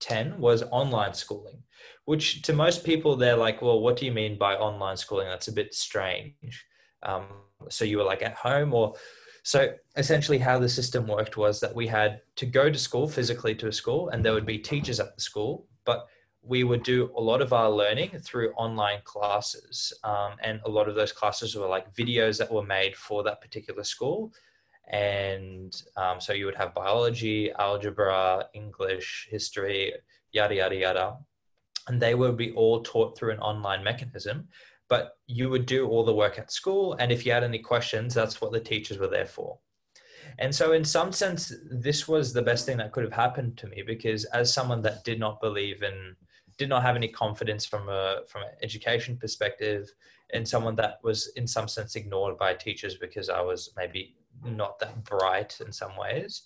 10 was online schooling, which to most people, they're like, well, what do you mean by online schooling? That's a bit strange. So you were like at home or... So essentially how the system worked was that we had to go to school, physically to a school, and there would be teachers at the school, but we would do a lot of our learning through online classes. And a lot of those classes were like videos that were made for that particular school. And so you would have biology, algebra, English, history, yada, yada, yada. And they would be all taught through an online mechanism. But you would do all the work at school, and if you had any questions, that's what the teachers were there for. And so in some sense, this was the best thing that could have happened to me, because as someone that did not believe in, did not have any confidence from an education perspective, and someone that was in some sense ignored by teachers because I was maybe not that bright in some ways,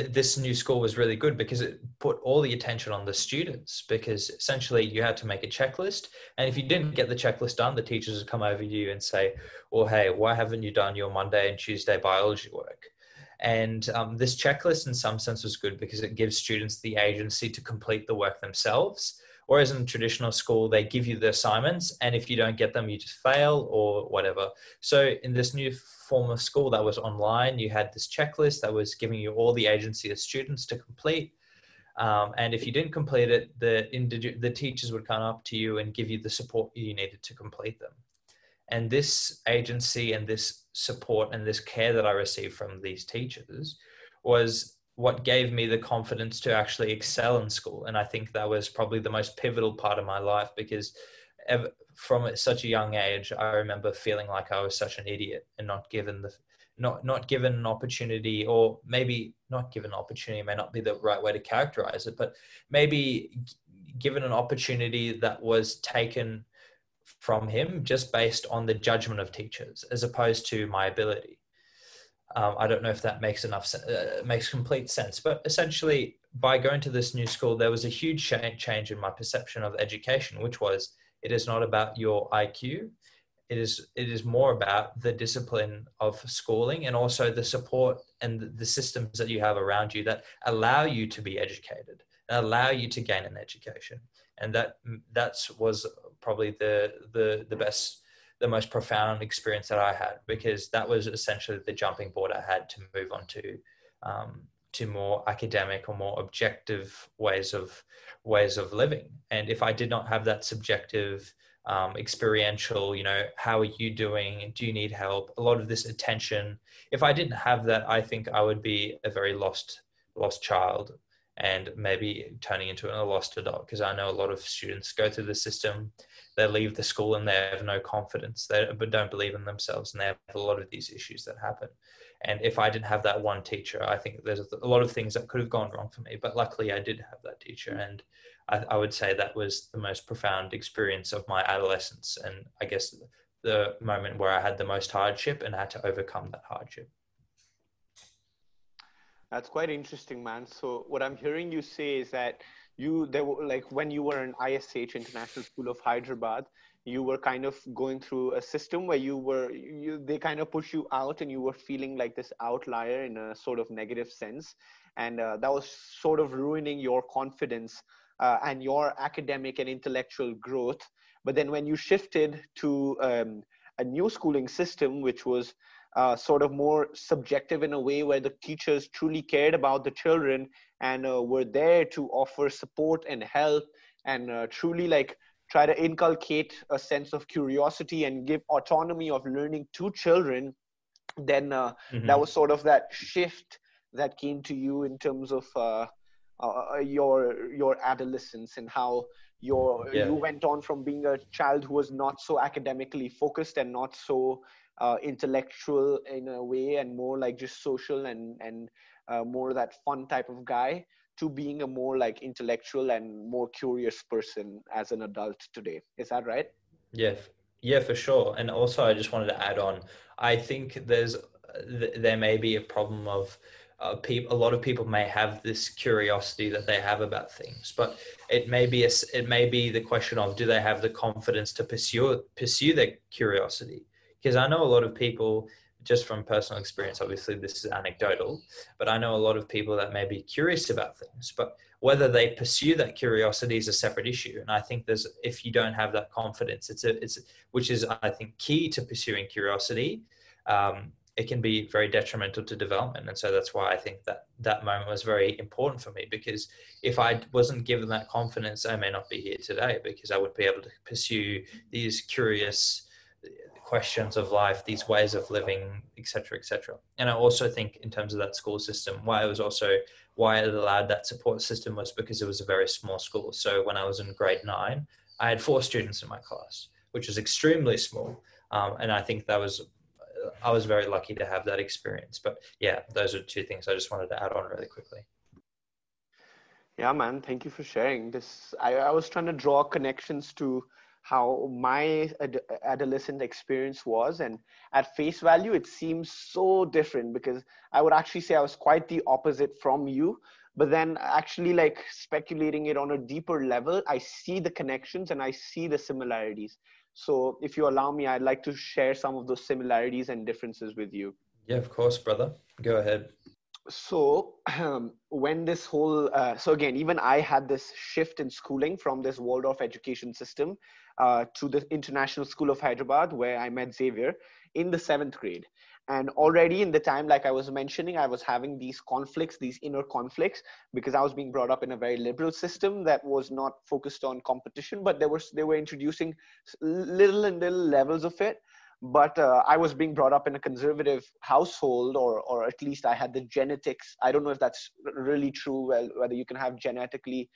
this new school was really good because it put all the attention on the students, because essentially you had to make a checklist. And if you didn't get the checklist done, the teachers would come over to you and say, well, hey, why haven't you done your Monday and Tuesday biology work? And this checklist in some sense was good because it gives students the agency to complete the work themselves. Whereas in traditional school, they give you the assignments, and if you don't get them, you just fail or whatever. So in this new form of school that was online, you had this checklist that was giving you all the agency as students to complete. And if you didn't complete it, the teachers would come up to you and give you the support you needed to complete them. And this agency and this support and this care that I received from these teachers was what gave me the confidence to actually excel in school. And I think that was probably the most pivotal part of my life, because from such a young age, I remember feeling like I was such an idiot and not given an opportunity, or maybe not given an opportunity may not be the right way to characterize it, but maybe given an opportunity that was taken from him just based on the judgment of teachers as opposed to my ability. I don't know if that makes complete sense, but essentially by going to this new school, there was a huge change in my perception of education, which was, it is not about your IQ. it is more about the discipline of schooling and also the support and the systems that you have around you that allow you to be educated and allow you to gain an education. And that was probably the best, the most profound experience that I had, because that was essentially the jumping board I had to move on to more academic or more objective ways of living. And if I did not have that subjective, experiential, how are you doing? Do you need help? A lot of this attention. If I didn't have that, I think I would be a very lost child, and maybe turning into a lost adult, because I know a lot of students go through the system, they leave the school and they have no confidence, they don't believe in themselves, and they have a lot of these issues that happen. And if I didn't have that one teacher, I think there's a lot of things that could have gone wrong for me, but luckily I did have that teacher. And I would say that was the most profound experience of my adolescence, and I guess the moment where I had the most hardship and had to overcome that hardship. That's quite interesting, man. So what I'm hearing you say is that when you were in ISH, International School of Hyderabad, you were kind of going through a system where they kind of push you out, and you were feeling like this outlier in a sort of negative sense. And that was sort of ruining your confidence and your academic and intellectual growth. But then when you shifted to a new schooling system, which was sort of more subjective in a way, where the teachers truly cared about the children and were there to offer support and help, and truly try to inculcate a sense of curiosity and give autonomy of learning to children, then that was sort of that shift that came to you in terms of your adolescence, and how you went on from being a child who was not so academically focused and not so intellectual in a way, and more like just social and more that fun type of guy, to being a more intellectual and more curious person as an adult today. Is that right? Yeah, for sure. And also I just wanted to add on, I think there may be a problem of a lot of people may have this curiosity that they have about things, but it may be the question of, do they have the confidence to pursue their curiosity? Because I know a lot of people, just from personal experience, obviously this is anecdotal, but I know a lot of people that may be curious about things, but whether they pursue that curiosity is a separate issue. And I think if you don't have that confidence, which is, I think, key to pursuing curiosity, it can be very detrimental to development. And so that's why I think that moment was very important for me, because if I wasn't given that confidence, I may not be here today, because I would be able to pursue these curious questions of life, these ways of living, etc., etc. And I also think, in terms of that school system, why it allowed that support system was because it was a very small school. So when I was in grade 9, I had 4 students in my class, which was extremely small. And I think I was very lucky to have that experience. But yeah, those are 2 things I just wanted to add on really quickly. Yeah, man, thank you for sharing this. I was trying to draw connections to how my adolescent experience was. And at face value, it seems so different, because I would actually say I was quite the opposite from you. But then actually speculating it on a deeper level, I see the connections and I see the similarities. So if you allow me, I'd like to share some of those similarities and differences with you. Yeah, of course, brother. Go ahead. So when this whole, again, even I had this shift in schooling from this Waldorf education system to the International School of Hyderabad, where I met Xavier in the 7th grade. And already in the time, like I was mentioning, I was having these conflicts, these inner conflicts, because I was being brought up in a very liberal system that was not focused on competition, but they were introducing little levels of it. But I was being brought up in a conservative household, or at least I had the genetics. I don't know if that's really true, whether you can have genetically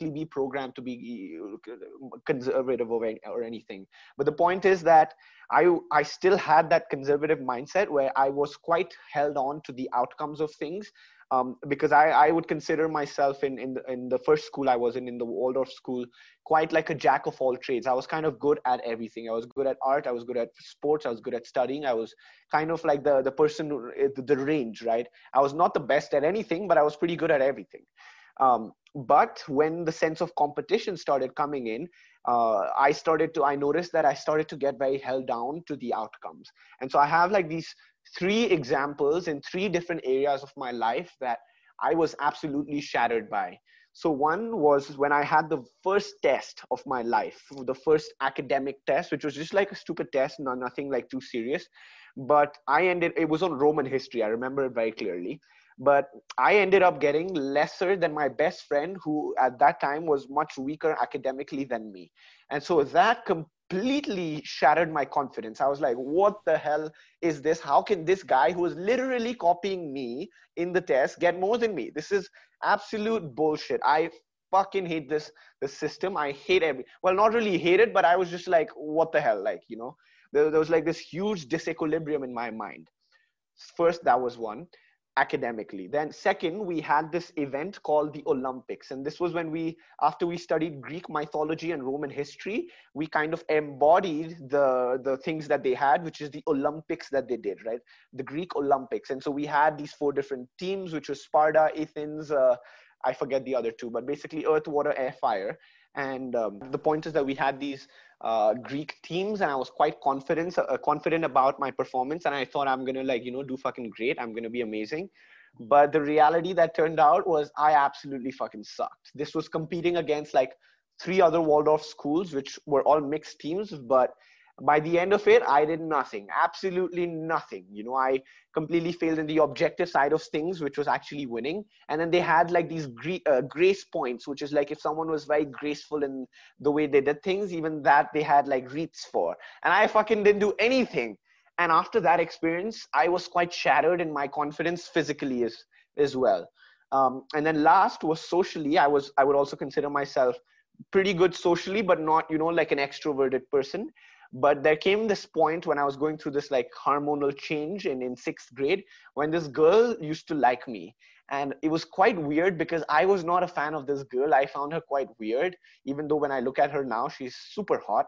be programmed to be conservative or anything. But the point is that I still had that conservative mindset, where I was quite held on to the outcomes of things, because I would consider myself in the first school I was in the Waldorf school, quite like a jack of all trades. I was kind of good at everything. I was good at art. I was good at sports. I was good at studying. I was kind of like the person, the range, right? I was not the best at anything, but I was pretty good at everything. But when the sense of competition started coming in, I noticed that I started to get very held down to the outcomes. And so I have like these three examples in three different areas of my life that I was absolutely shattered by. So one was when I had the first test of my life, the first academic test, which was just like a stupid test, nothing like too serious. But it was on Roman history. I remember it very clearly. But I ended up getting lesser than my best friend, who at that time was much weaker academically than me. And so that completely shattered my confidence. I was like, what the hell is this? How can this guy who is literally copying me in the test get more than me? This is absolute bullshit. I fucking hate this system. I hate well, not really hate it, but I was just like, what the hell? Like, you know, there was like this huge disequilibrium in my mind. First, that was one. Academically. Then second, we had this event called the Olympics. And this was when after we studied Greek mythology and Roman history, we kind of embodied the things that they had, which is the Olympics that they did, right? The Greek Olympics. And so we had these four different teams, which was Sparta, Athens, I forget the other two, but basically earth, water, air, fire. And the point is that we had these Greek teams, and I was quite confident about my performance, and I thought I'm gonna do fucking great, I'm gonna be amazing. But the reality that turned out was I absolutely fucking sucked. This was competing against like three other Waldorf schools, which were all mixed teams, but by the end of it, I did nothing, absolutely nothing. You know, I completely failed in the objective side of things, which was actually winning. And then they had like these grace points, which is like if someone was very graceful in the way they did things, even that they had like wreaths for. And I fucking didn't do anything. And after that experience, I was quite shattered in my confidence physically as well. And then last was socially. I would also consider myself pretty good socially, but not, like an extroverted person. But there came this point when I was going through this like hormonal change in sixth grade, when this girl used to like me. And it was quite weird because I was not a fan of this girl. I found her quite weird, even though when I look at her now, she's super hot.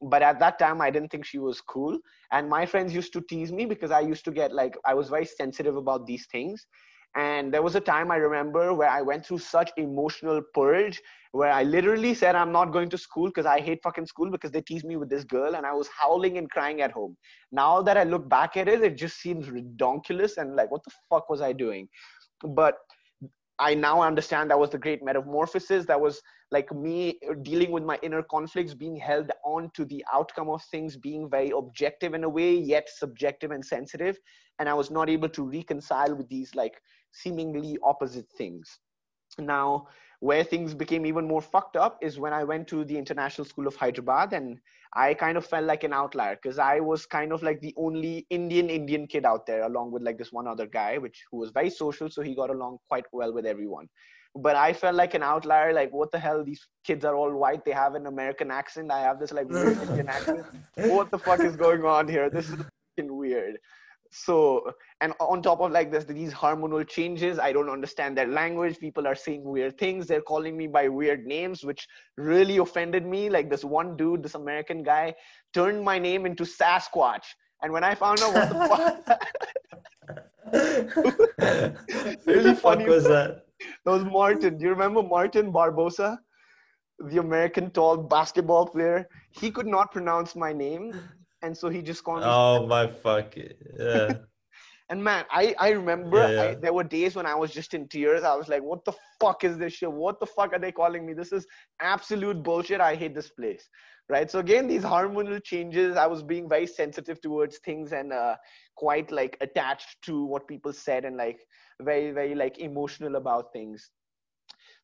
But at that time, I didn't think she was cool. And my friends used to tease me because I used to get like, I was very sensitive about these things. And there was a time I remember where I went through such emotional purge where I literally said, I'm not going to school because I hate fucking school because they teased me with this girl, and I was howling and crying at home. Now that I look back at it, it just seems ridiculous and like, what the fuck was I doing? But I now understand that was the great metamorphosis. That was like me dealing with my inner conflicts, being held on to the outcome of things, being very objective in a way, yet subjective and sensitive. And I was not able to reconcile with these like seemingly opposite things. Now, where things became even more fucked up is when I went to the International School of Hyderabad, and I kind of felt like an outlier because I was kind of like the only Indian kid out there, along with like this one other guy, who was very social. So he got along quite well with everyone. But I felt like an outlier, like, what the hell? These kids are all white. They have an American accent. I have this like weird Indian accent. What the fuck is going on here? This is weird. So, and on top of like this, these hormonal changes, I don't understand their language. People are saying weird things. They're calling me by weird names, which really offended me. Like this one dude, this American guy, turned my name into Sasquatch. And when I found out what the fuck, really funny was that? That was Martin. Do you remember Martin Barbosa, the American tall basketball player? He could not pronounce my name. And so he just called me. Oh my fuck. Yeah. And man, I remember there were days when I was just in tears. I was like, what the fuck is this shit? What the fuck are they calling me? This is absolute bullshit. I hate this place. Right. So again, these hormonal changes, I was being very sensitive towards things and quite like attached to what people said and like very, very like emotional about things.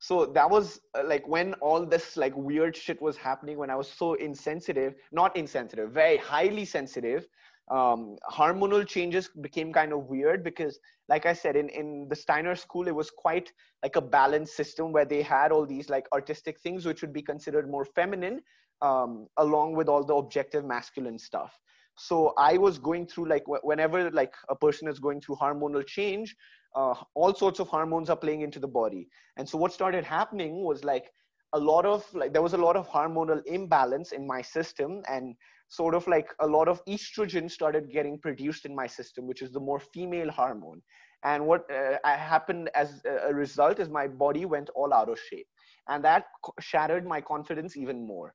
So that was like when all this like weird shit was happening, when I was so very highly sensitive. Hormonal changes became kind of weird because like I said, in the Steiner school, it was quite like a balanced system where they had all these like artistic things, which would be considered more feminine, along with all the objective masculine stuff. So I was going through like whenever like a person is going through hormonal change, all sorts of hormones are playing into the body. And so what started happening was like there was a lot of hormonal imbalance in my system, and sort of like a lot of estrogen started getting produced in my system, which is the more female hormone. And what happened as a result is my body went all out of shape, and that shattered my confidence even more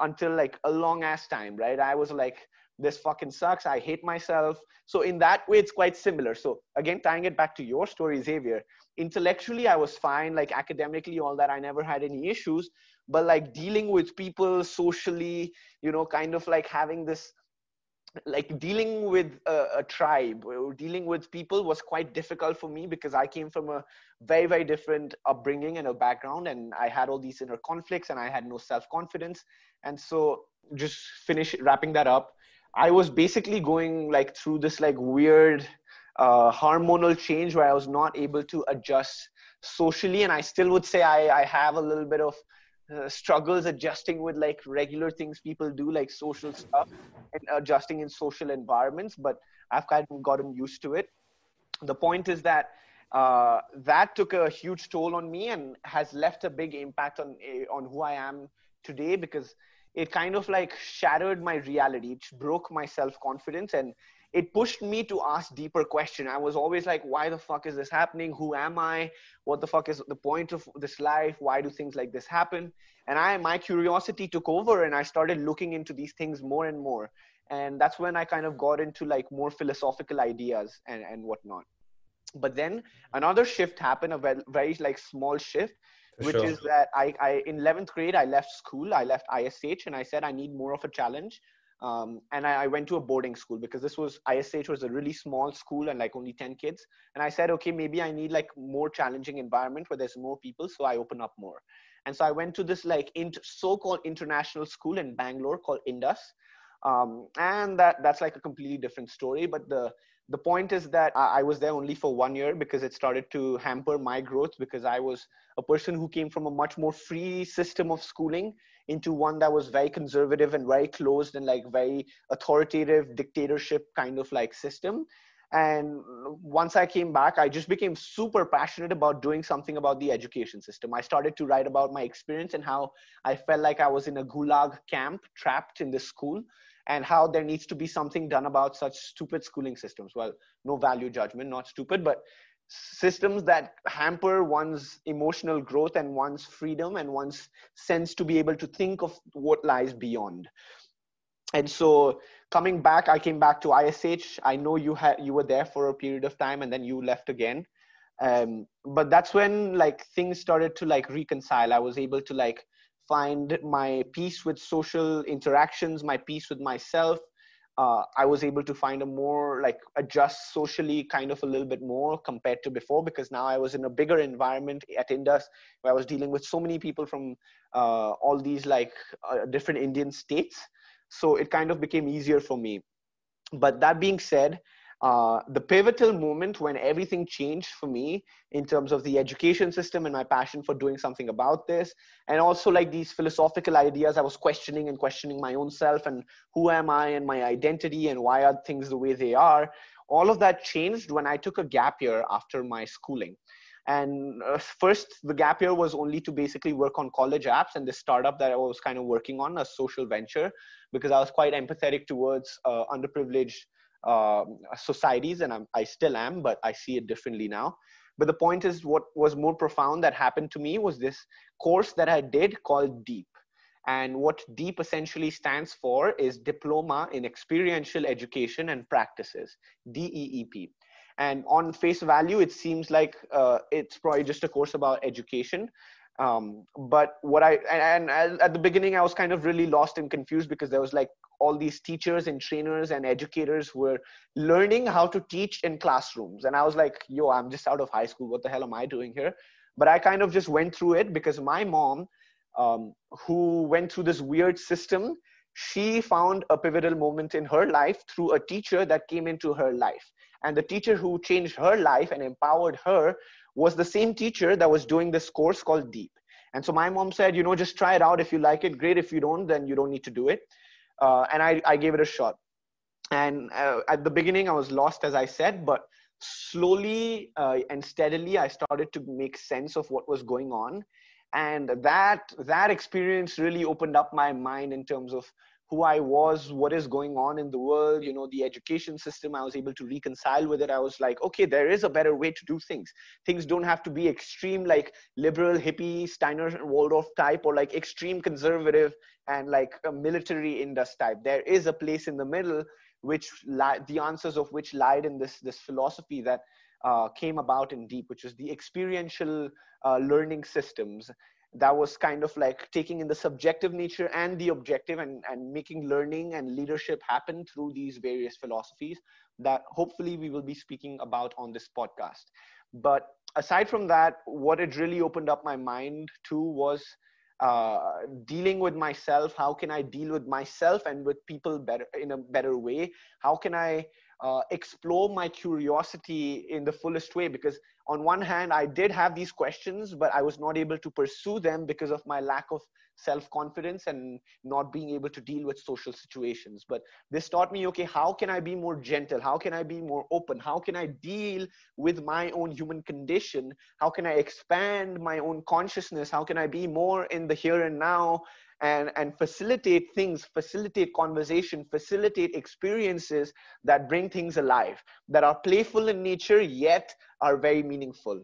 until like a long ass time, right? I was like, this fucking sucks. I hate myself. So in that way, it's quite similar. So again, tying it back to your story, Xavier, intellectually, I was fine. Like academically, all that, I never had any issues, but like dealing with people socially, you know, kind of like having this, like dealing with a tribe, dealing with people was quite difficult for me because I came from a very, very different upbringing and a background, and I had all these inner conflicts and I had no self-confidence. And so just finish wrapping that up, I was basically going like through this like weird hormonal change where I was not able to adjust socially. And I still would say I have a little bit of struggles adjusting with like regular things people do, like social stuff and adjusting in social environments, but I've kind of gotten used to it. The point is that that took a huge toll on me and has left a big impact on who I am today, because it kind of like shattered my reality. It broke my self-confidence and it pushed me to ask deeper questions. I was always like, why the fuck is this happening? Who am I? What the fuck is the point of this life? Why do things like this happen? And my curiosity took over and I started looking into these things more and more. And that's when I kind of got into like more philosophical ideas and whatnot. But then another shift happened, a very like small shift, which is that I in 11th grade, I left school, I left ISH, and I said, I need more of a challenge. And I went to a boarding school because this was, ISH was a really small school and like only 10 kids. And I said, okay, maybe I need like more challenging environment where there's more people. So I open up more. And so I went to this like so-called international school in Bangalore called Indus. And that's like a completely different story. But the point is that I was there only for 1 year because it started to hamper my growth, because I was a person who came from a much more free system of schooling into one that was very conservative and very closed and like very authoritative dictatorship kind of like system. And once I came back, I just became super passionate about doing something about the education system. I started to write about my experience and how I felt like I was in a gulag camp trapped in this school, and how there needs to be something done about such stupid schooling systems. Well, no value judgment, not stupid, but systems that hamper one's emotional growth and one's freedom and one's sense to be able to think of what lies beyond. And so coming back, I came back to ISH. I know you were there for a period of time and then you left again. But that's when like things started to like reconcile. I was able to like find my peace with social interactions, my peace with myself. I was able to find a more like adjust socially kind of a little bit more compared to before, because now I was in a bigger environment at Indus where I was dealing with so many people from all these like different Indian states. So it kind of became easier for me. But that being said, the pivotal moment when everything changed for me in terms of the education system and my passion for doing something about this, and also like these philosophical ideas, I was questioning my own self and who am I and my identity and why are things the way they are. All of that changed when I took a gap year after my schooling. And first, the gap year was only to basically work on college apps and this startup that I was kind of working on, a social venture, because I was quite empathetic towards underprivileged societies, and I still am, but I see it differently now. But the point is, what was more profound that happened to me was this course that I did called DEEP. And what DEEP essentially stands for is Diploma in Experiential Education and Practices, DEEP. And on face value, it seems like it's probably just a course about education. But what at the beginning, I was kind of really lost and confused because there was like all these teachers and trainers and educators were learning how to teach in classrooms. And I was like, yo, I'm just out of high school. What the hell am I doing here? But I kind of just went through it because my mom, who went through this weird system, she found a pivotal moment in her life through a teacher that came into her life. And the teacher who changed her life and empowered her was the same teacher that was doing this course called DEEP. And so my mom said, you know, just try it out. If you like it, great. If you don't, then you don't need to do it. And I gave it a shot. And at the beginning, I was lost, as I said, but slowly and steadily, I started to make sense of what was going on. And that experience really opened up my mind in terms of who I was, what is going on in the world, you know, the education system, I was able to reconcile with it. I was like, okay, there is a better way to do things. Things don't have to be extreme, like liberal, hippie, Steiner and Waldorf type, or like extreme conservative and like a military Indus type. There is a place in the middle, which the answers of which lied in this philosophy that came about in DEEP, which is the experiential learning systems. That was kind of like taking in the subjective nature and the objective and making learning and leadership happen through these various philosophies that hopefully we will be speaking about on this podcast. But aside from that, what it really opened up my mind to was dealing with myself. How can I deal with myself and with people better, in a better way? How can I explore my curiosity in the fullest way? Because on one hand, I did have these questions, but I was not able to pursue them because of my lack of self-confidence and not being able to deal with social situations. But this taught me, okay, how can I be more gentle? How can I be more open? How can I deal with my own human condition? How can I expand my own consciousness? How can I be more in the here and now and facilitate things, facilitate conversation, facilitate experiences that bring things alive, that are playful in nature, yet are very meaningful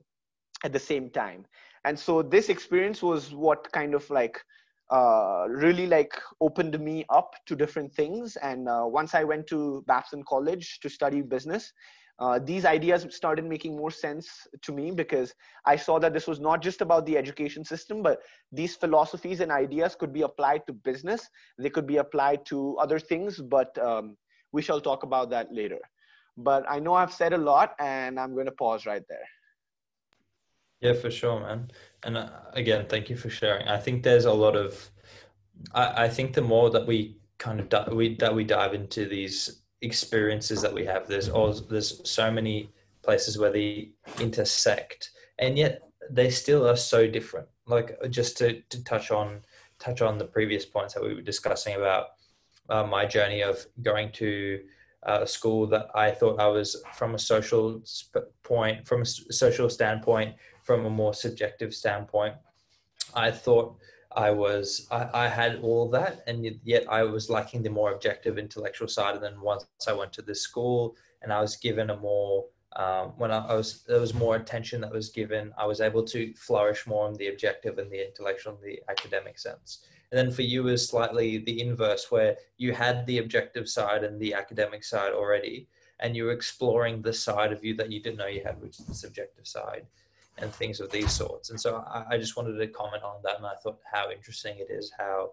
at the same time. And so this experience was what kind of like really like opened me up to different things. And once I went to Babson College to study business, these ideas started making more sense to me, because I saw that this was not just about the education system, but these philosophies and ideas could be applied to business. They could be applied to other things, but we shall talk about that later. But I know I've said a lot, and I'm going to pause right there. Yeah, for sure, man. And again, thank you for sharing. I think there's a lot of, I think the more that we kind of, that we dive into these experiences that we have, there's so many places where they intersect, and yet they still are so different. Like, just to touch on the previous points that we were discussing about my journey of going to a school that I thought I was from a social standpoint, from a more subjective standpoint, I thought I had all that, and yet I was lacking the more objective intellectual side. And then once I went to this school and I was given a more, there was more attention that was given, I was able to flourish more in the objective and the intellectual and the academic sense. And then for you was slightly the inverse, where you had the objective side and the academic side already, and you were exploring the side of you that you didn't know you had, which is the subjective side, and things of these sorts. And so I just wanted to comment on that, and I thought how interesting it is how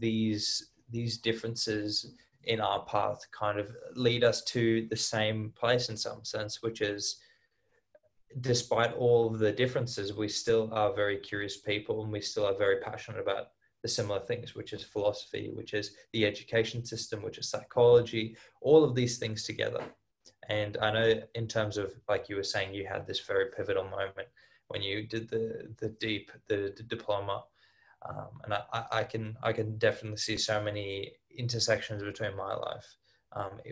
these differences in our path kind of lead us to the same place in some sense, which is, despite all of the differences, we still are very curious people, and we still are very passionate about the similar things, which is philosophy, which is the education system, which is psychology, all of these things together. And I know, in terms of, like you were saying, you had this very pivotal moment when you did the diploma, and I can definitely see so many intersections between my life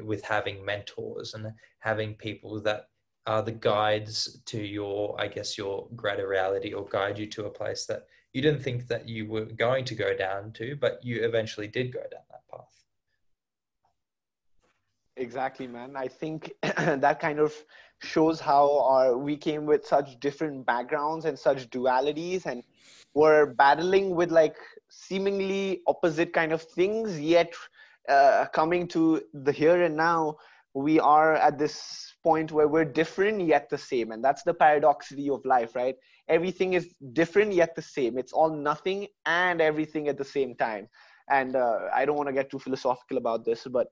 with having mentors and having people that are the guides to your, I guess, your greater reality, or guide you to a place that you didn't think that you were going to go down to, but you eventually did go down that path. Exactly, man. I think that kind of shows how we came with such different backgrounds and such dualities, and were battling with like seemingly opposite kind of things, yet coming to the here and now, we are at this point where we're different yet the same. And that's the paradoxity of life, right? Everything is different yet the same. It's all nothing and everything at the same time. And I don't want to get too philosophical about this, but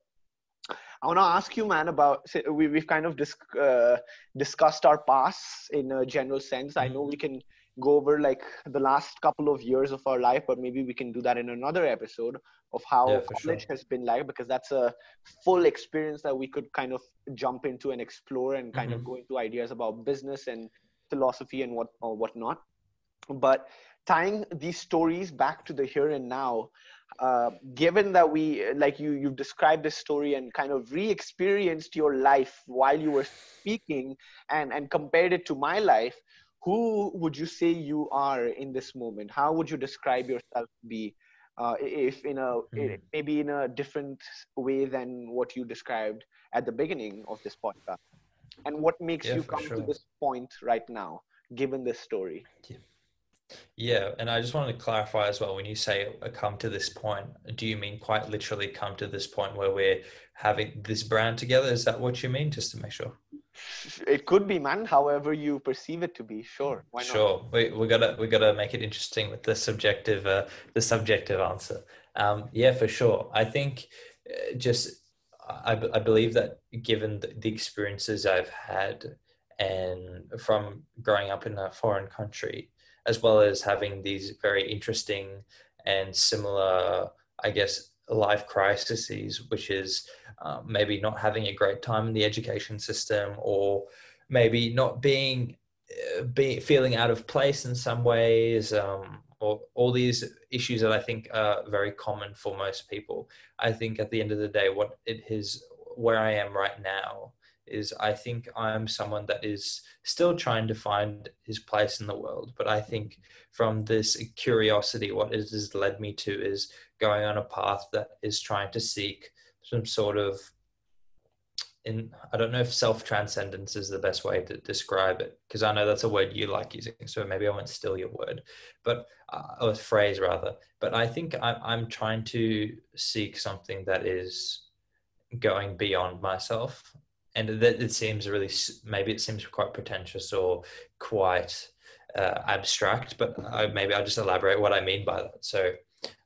I want to ask you, man, about, we've kind of discussed our past in a general sense. I know we can go over like the last couple of years of our life, but maybe we can do that in another episode of how college has been like, because that's a full experience that we could kind of jump into and explore and kind of go into ideas about business and philosophy and whatnot. But tying these stories back to the here and now, given that we, like you've described this story and kind of re-experienced your life while you were speaking and compared it to my life, who would you say you are in this moment? How would you describe yourself to be maybe in a different way than what you described at the beginning of this podcast? And what makes you come to this point right now, given this story? Yeah, and I just wanted to clarify as well, when you say come to this point, do you mean quite literally come to this point where we're having this brand together? Is that what you mean? Just to make sure. It could be, man, however you perceive it to be. Sure, why not? Sure, we gotta make it interesting with the subjective answer. Yeah, for sure. I think I believe that given the experiences I've had, and from growing up in a foreign country, as well as having these very interesting and similar, I guess, life crises, which is maybe not having a great time in the education system, or maybe not feeling out of place in some ways, or all these issues that I think are very common for most people. I think at the end of the day, where I am right now is, I think I'm someone that is still trying to find his place in the world. But I think from this curiosity, what it has led me to is going on a path that is trying to seek some sort of, I don't know if self-transcendence is the best way to describe it, because I know that's a word you like using, so maybe I won't steal your word, but or phrase rather. But I think I'm trying to seek something that is going beyond myself. And that it seems quite pretentious or quite abstract, but maybe I'll just elaborate what I mean by that. So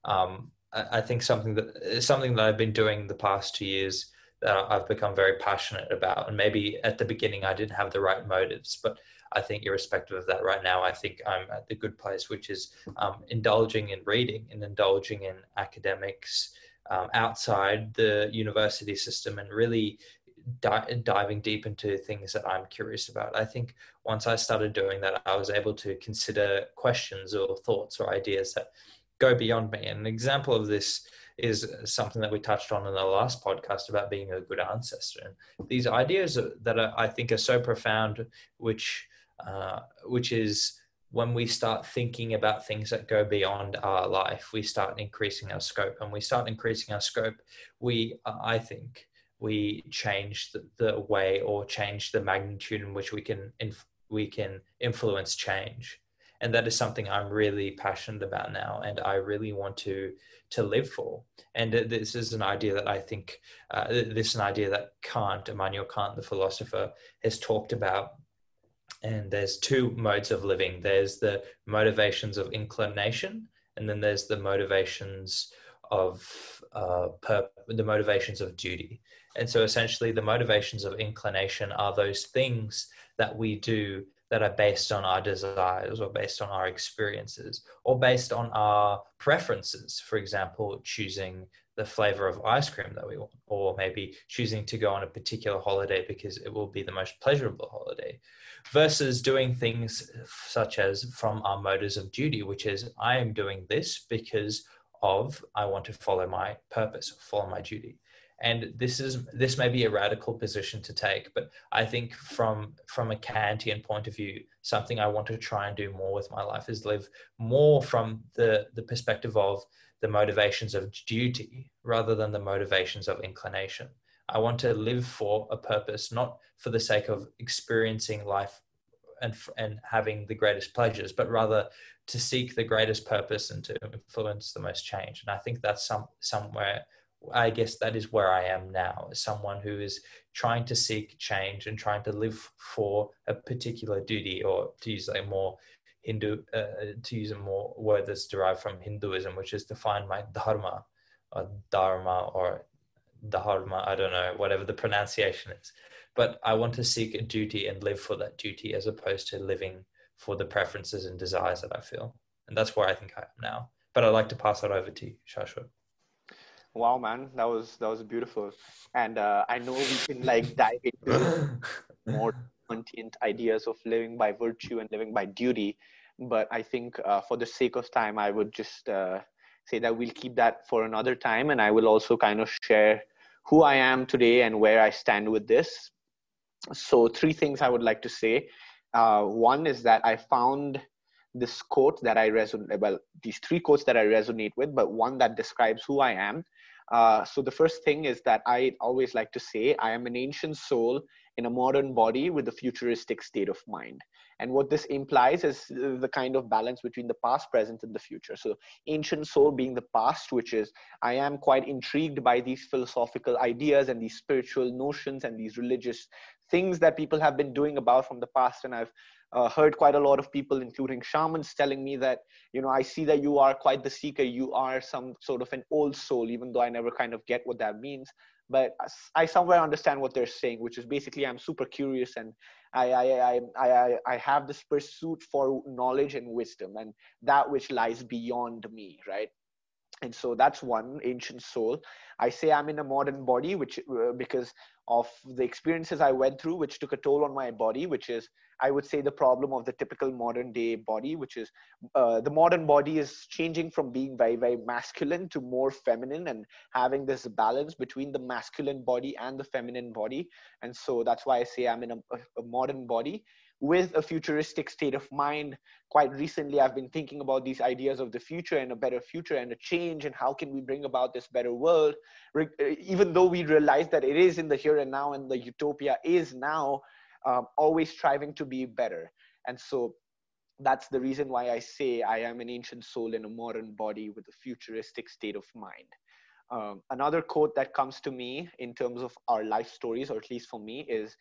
I think something that I've been doing the past 2 years that I've become very passionate about, and maybe at the beginning I didn't have the right motives, but I think irrespective of that, right now I think I'm at the good place, which is indulging in reading and indulging in academics outside the university system, and really diving deep into things that I'm curious about. I think once I started doing that, I was able to consider questions or thoughts or ideas that go beyond me. And an example of this is something that we touched on in the last podcast about being a good ancestor. And these ideas that I think are so profound, which is when we start thinking about things that go beyond our life, we start increasing our scope. And we start increasing our scope, we change the way, or change the magnitude in which we can influence change. And that is something I'm really passionate about now, and I really want to live for. And this is an idea that I think, Immanuel Kant, the philosopher, has talked about. And there's two modes of living. There's the motivations of inclination, and then there's the motivations of the motivations of duty. And so essentially the motivations of inclination are those things that we do that are based on our desires, or based on our experiences, or based on our preferences. For example, choosing the flavor of ice cream that we want, or maybe choosing to go on a particular holiday because it will be the most pleasurable holiday, versus doing things such as from our motives of duty, which is I am doing this because of I want to follow my purpose, follow my duty. And this may be a radical position to take, but I think from a Kantian point of view, something I want to try and do more with my life is live more from the perspective of the motivations of duty rather than the motivations of inclination. I want to live for a purpose, not for the sake of experiencing life and having the greatest pleasures, but rather to seek the greatest purpose and to influence the most change. And I think that's somewhere, I guess that is where I am now, as someone who is trying to seek change and trying to live for a particular duty, or to use a more word that's derived from Hinduism, which is to find my dharma, I don't know, whatever the pronunciation is. But I want to seek a duty and live for that duty, as opposed to living for the preferences and desires that I feel. And that's where I think I am now. But I'd like to pass that over to you, Shashwat. Wow, man, that was beautiful. And I know we can dive into more content ideas of living by virtue and living by duty. But I think for the sake of time, I would just say that we'll keep that for another time. And I will also kind of share who I am today and where I stand with this. So 3 things I would like to say. One is that I found this quote that I resonate, well, these three quotes that I resonate with, but one that describes who I am. So the first thing is that I always like to say, I am an ancient soul in a modern body with a futuristic state of mind. And what this implies is the kind of balance between the past, present, and the future. So ancient soul being the past, which is, I am quite intrigued by these philosophical ideas and these spiritual notions and these religious things that people have been doing about from the past. And I've heard quite a lot of people, including shamans, telling me that, you know, I see that you are quite the seeker. You are some sort of an old soul, even though I never kind of get what that means. But I somewhere understand what they're saying, which is basically I'm super curious and I have this pursuit for knowledge and wisdom and that which lies beyond me, right? And so that's one, ancient soul. I say I'm in a modern body, which because of the experiences I went through, which took a toll on my body, which is, I would say, the problem of the typical modern day body, which is the modern body is changing from being very, very masculine to more feminine and having this balance between the masculine body and the feminine body. And so that's why I say I'm in a modern body with a futuristic state of mind. Quite recently, I've been thinking about these ideas of the future and a better future and a change and how can we bring about this better world, even though we realize that it is in the here and now and the utopia is now, always striving to be better. And so that's the reason why I say I am an ancient soul in a modern body with a futuristic state of mind. Another quote that comes to me in terms of our life stories, or at least for me, is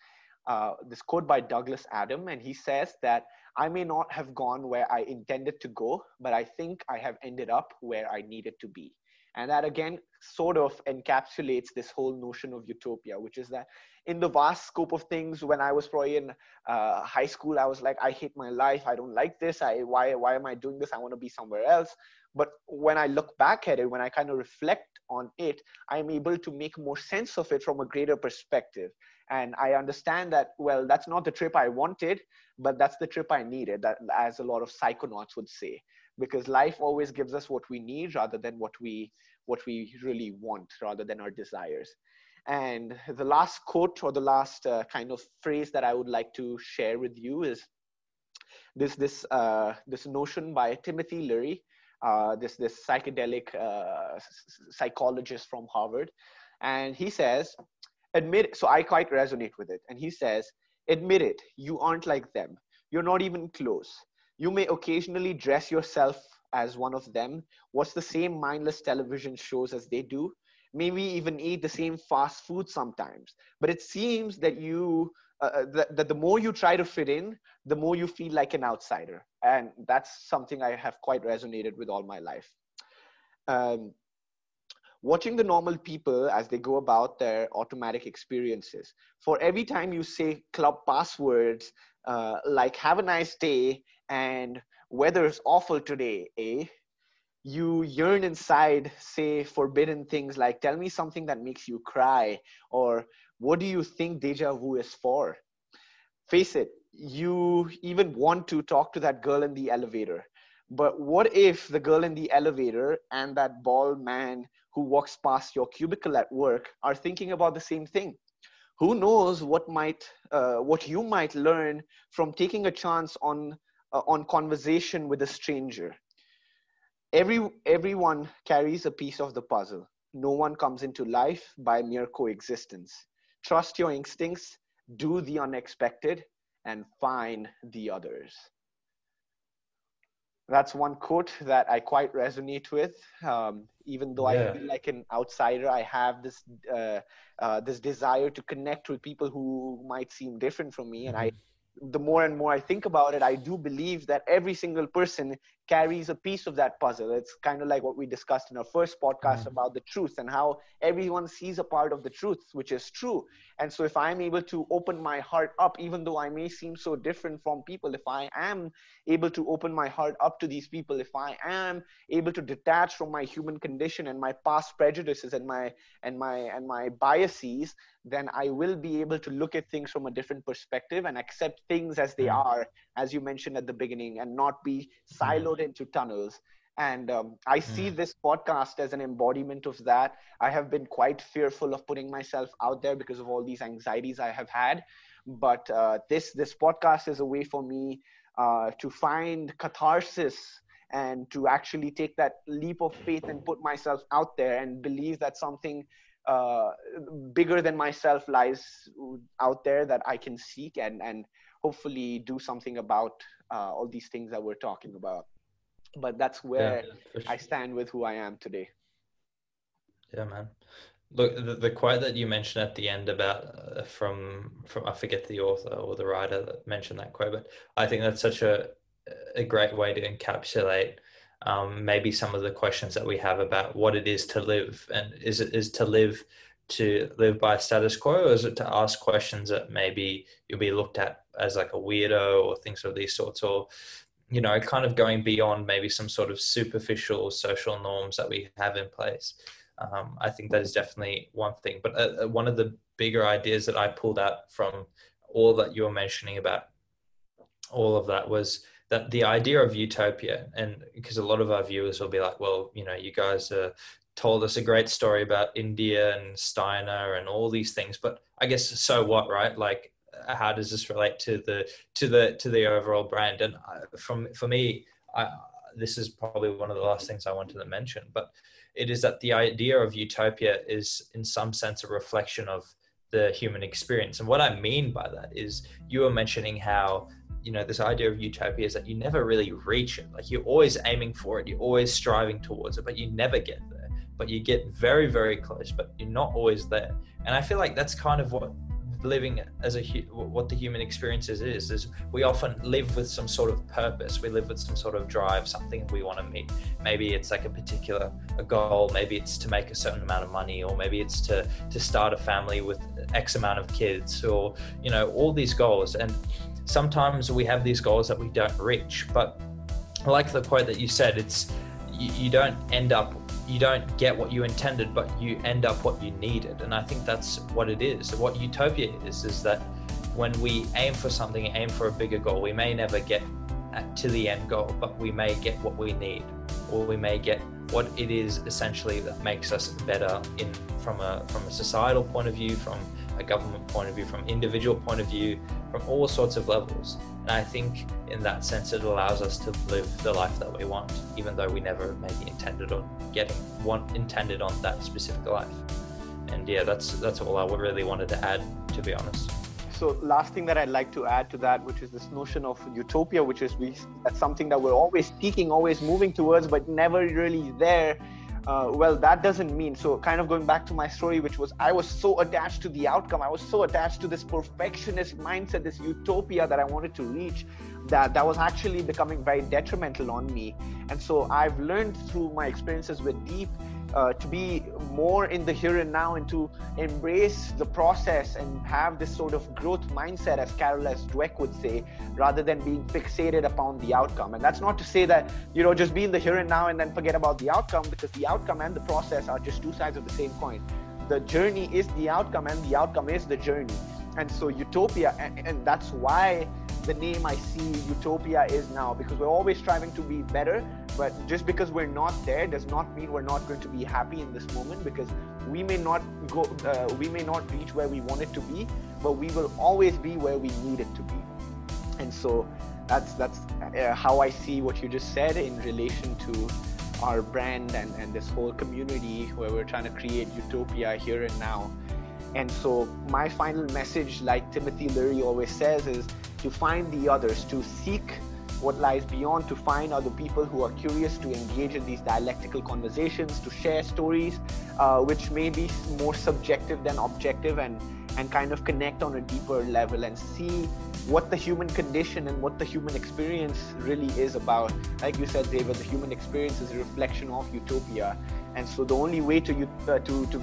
this quote by Douglas Adams, and he says that I may not have gone where I intended to go, but I think I have ended up where I needed to be. And that again sort of encapsulates this whole notion of utopia, which is that in the vast scope of things, when I was probably in high school, I was like, I hate my life. I don't like this. Why am I doing this? I want to be somewhere else. But when I look back at it, when I kind of reflect on it, I'm able to make more sense of it from a greater perspective. And I understand that, well, that's not the trip I wanted, but that's the trip I needed, that, as a lot of psychonauts would say, because life always gives us what we need rather than what we really want, rather than our desires. And the last quote, or the last kind of phrase that I would like to share with you is this notion by Timothy Leary, this psychedelic psychologist from Harvard. And he says, admit it. So I quite resonate with it. And he says, admit it, you aren't like them. You're not even close. You may occasionally dress yourself as one of them, watch the same mindless television shows as they do, maybe even eat the same fast food sometimes. But it seems that the more you try to fit in, the more you feel like an outsider. And that's something I have quite resonated with all my life. Watching the normal people as they go about their automatic experiences. For every time you say club passwords, like have a nice day and weather's awful today, eh? You yearn inside, say forbidden things like, tell me something that makes you cry, or what do you think deja vu is for? Face it, you even want to talk to that girl in the elevator. But what if the girl in the elevator and that bald man who walks past your cubicle at work are thinking about the same thing? Who knows what you might learn from taking a chance on conversation with a stranger. Everyone carries a piece of the puzzle. No one comes into life by mere coexistence. Trust your instincts, do the unexpected, and find the others. That's one quote that I quite resonate with. Even though I feel like an outsider, I have this this desire to connect with people who might seem different from me. And the more and more I think about it, I do believe that every single person carries a piece of that puzzle. It's kind of like what we discussed in our first podcast about the truth and how everyone sees a part of the truth, which is true. And so if I'm able to open my heart up, even though I may seem so different from people, if I am able to open my heart up to these people, if I am able to detach from my human condition and my past prejudices and my biases, then I will be able to look at things from a different perspective and accept things as they are, as you mentioned at the beginning, and not be siloed into tunnels. And I see this podcast as an embodiment of that. I have been quite fearful of putting myself out there because of all these anxieties I have had. But this podcast is a way for me to find catharsis and to actually take that leap of faith and put myself out there and believe that something bigger than myself lies out there that I can seek and hopefully do something about all these things that we're talking about. But that's where I stand with who I am today. Yeah, man. Look, the quote that you mentioned at the end about from I forget the author or the writer that mentioned that quote, but I think that's such a great way to encapsulate maybe some of the questions that we have about what it is to live, and is it to live by status quo, or is it to ask questions that maybe you'll be looked at as like a weirdo or things of these sorts, or you know, kind of going beyond maybe some sort of superficial social norms that we have in place. I think that is definitely one thing. But one of the bigger ideas that I pulled out from all that you were mentioning about all of that was that the idea of utopia, and because a lot of our viewers will be like, well, you know, you guys told us a great story about India and Steiner and all these things, but I guess so what, right? Like, how does this relate to the overall brand? And for me, this is probably one of the last things I wanted to mention, but it is that the idea of utopia is in some sense a reflection of the human experience. And what I mean by that is you were mentioning how, you know, this idea of utopia is that you never really reach it. Like, you're always aiming for it. You're always striving towards it, but you never get there, but you get very, very close, but you're not always there. And I feel like that's kind of what living as what the human experience is we often live with some sort of purpose. We live with some sort of drive, something we want to meet. Maybe it's like a goal. Maybe it's to make a certain amount of money, or maybe it's to start a family with X amount of kids, or, you know, all these goals. And sometimes we have these goals that we don't reach, but like the quote that you said, it's, you don't get what you intended, but you end up what you needed. And I think that's what it is. What utopia is that when we aim for something, aim for a bigger goal, we may never get to the end goal, but we may get what we need, or we may get what it is essentially that makes us better from a societal point of view, from a government point of view, from individual point of view, from all sorts of levels. And I think in that sense, it allows us to live the life that we want, even though we never maybe intended on that specific life. And yeah, that's all I really wanted to add, to be honest. So last thing that I'd like to add to that, which is this notion of utopia, which is that's something that we're always seeking, always moving towards, but never really there. Well, that doesn't mean, so kind of going back to my story, which was, I was so attached to the outcome. I was so attached to this perfectionist mindset, this utopia that I wanted to reach, that was actually becoming very detrimental on me. And so I've learned through my experiences with DEEP to be more in the here and now, and to embrace the process and have this sort of growth mindset, as Carol S. Dweck would say, rather than being fixated upon the outcome. And that's not to say that, you know, just be in the here and now and then forget about the outcome, because the outcome and the process are just two sides of the same coin. The journey is the outcome, and the outcome is the journey. And so utopia, and that's why the name I see utopia is now, because we're always striving to be better. But just because we're not there does not mean we're not going to be happy in this moment, because we may not go, we may not reach where we want it to be, but we will always be where we need it to be. And so that's how I see what you just said in relation to our brand and this whole community where we're trying to create utopia here and now. And so my final message, like Timothy Leary always says, is to find the others, to seek what lies beyond, to find other people who are curious, to engage in these dialectical conversations, to share stories which may be more subjective than objective, and kind of connect on a deeper level and see what the human condition and what the human experience really is about. Like you said, David, the human experience is a reflection of utopia. And so the only way to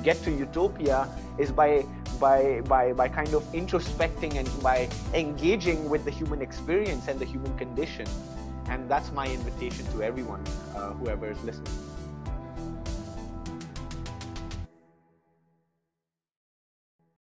get to utopia is by kind of introspecting and by engaging with the human experience and the human condition. And that's my invitation to everyone, whoever is listening.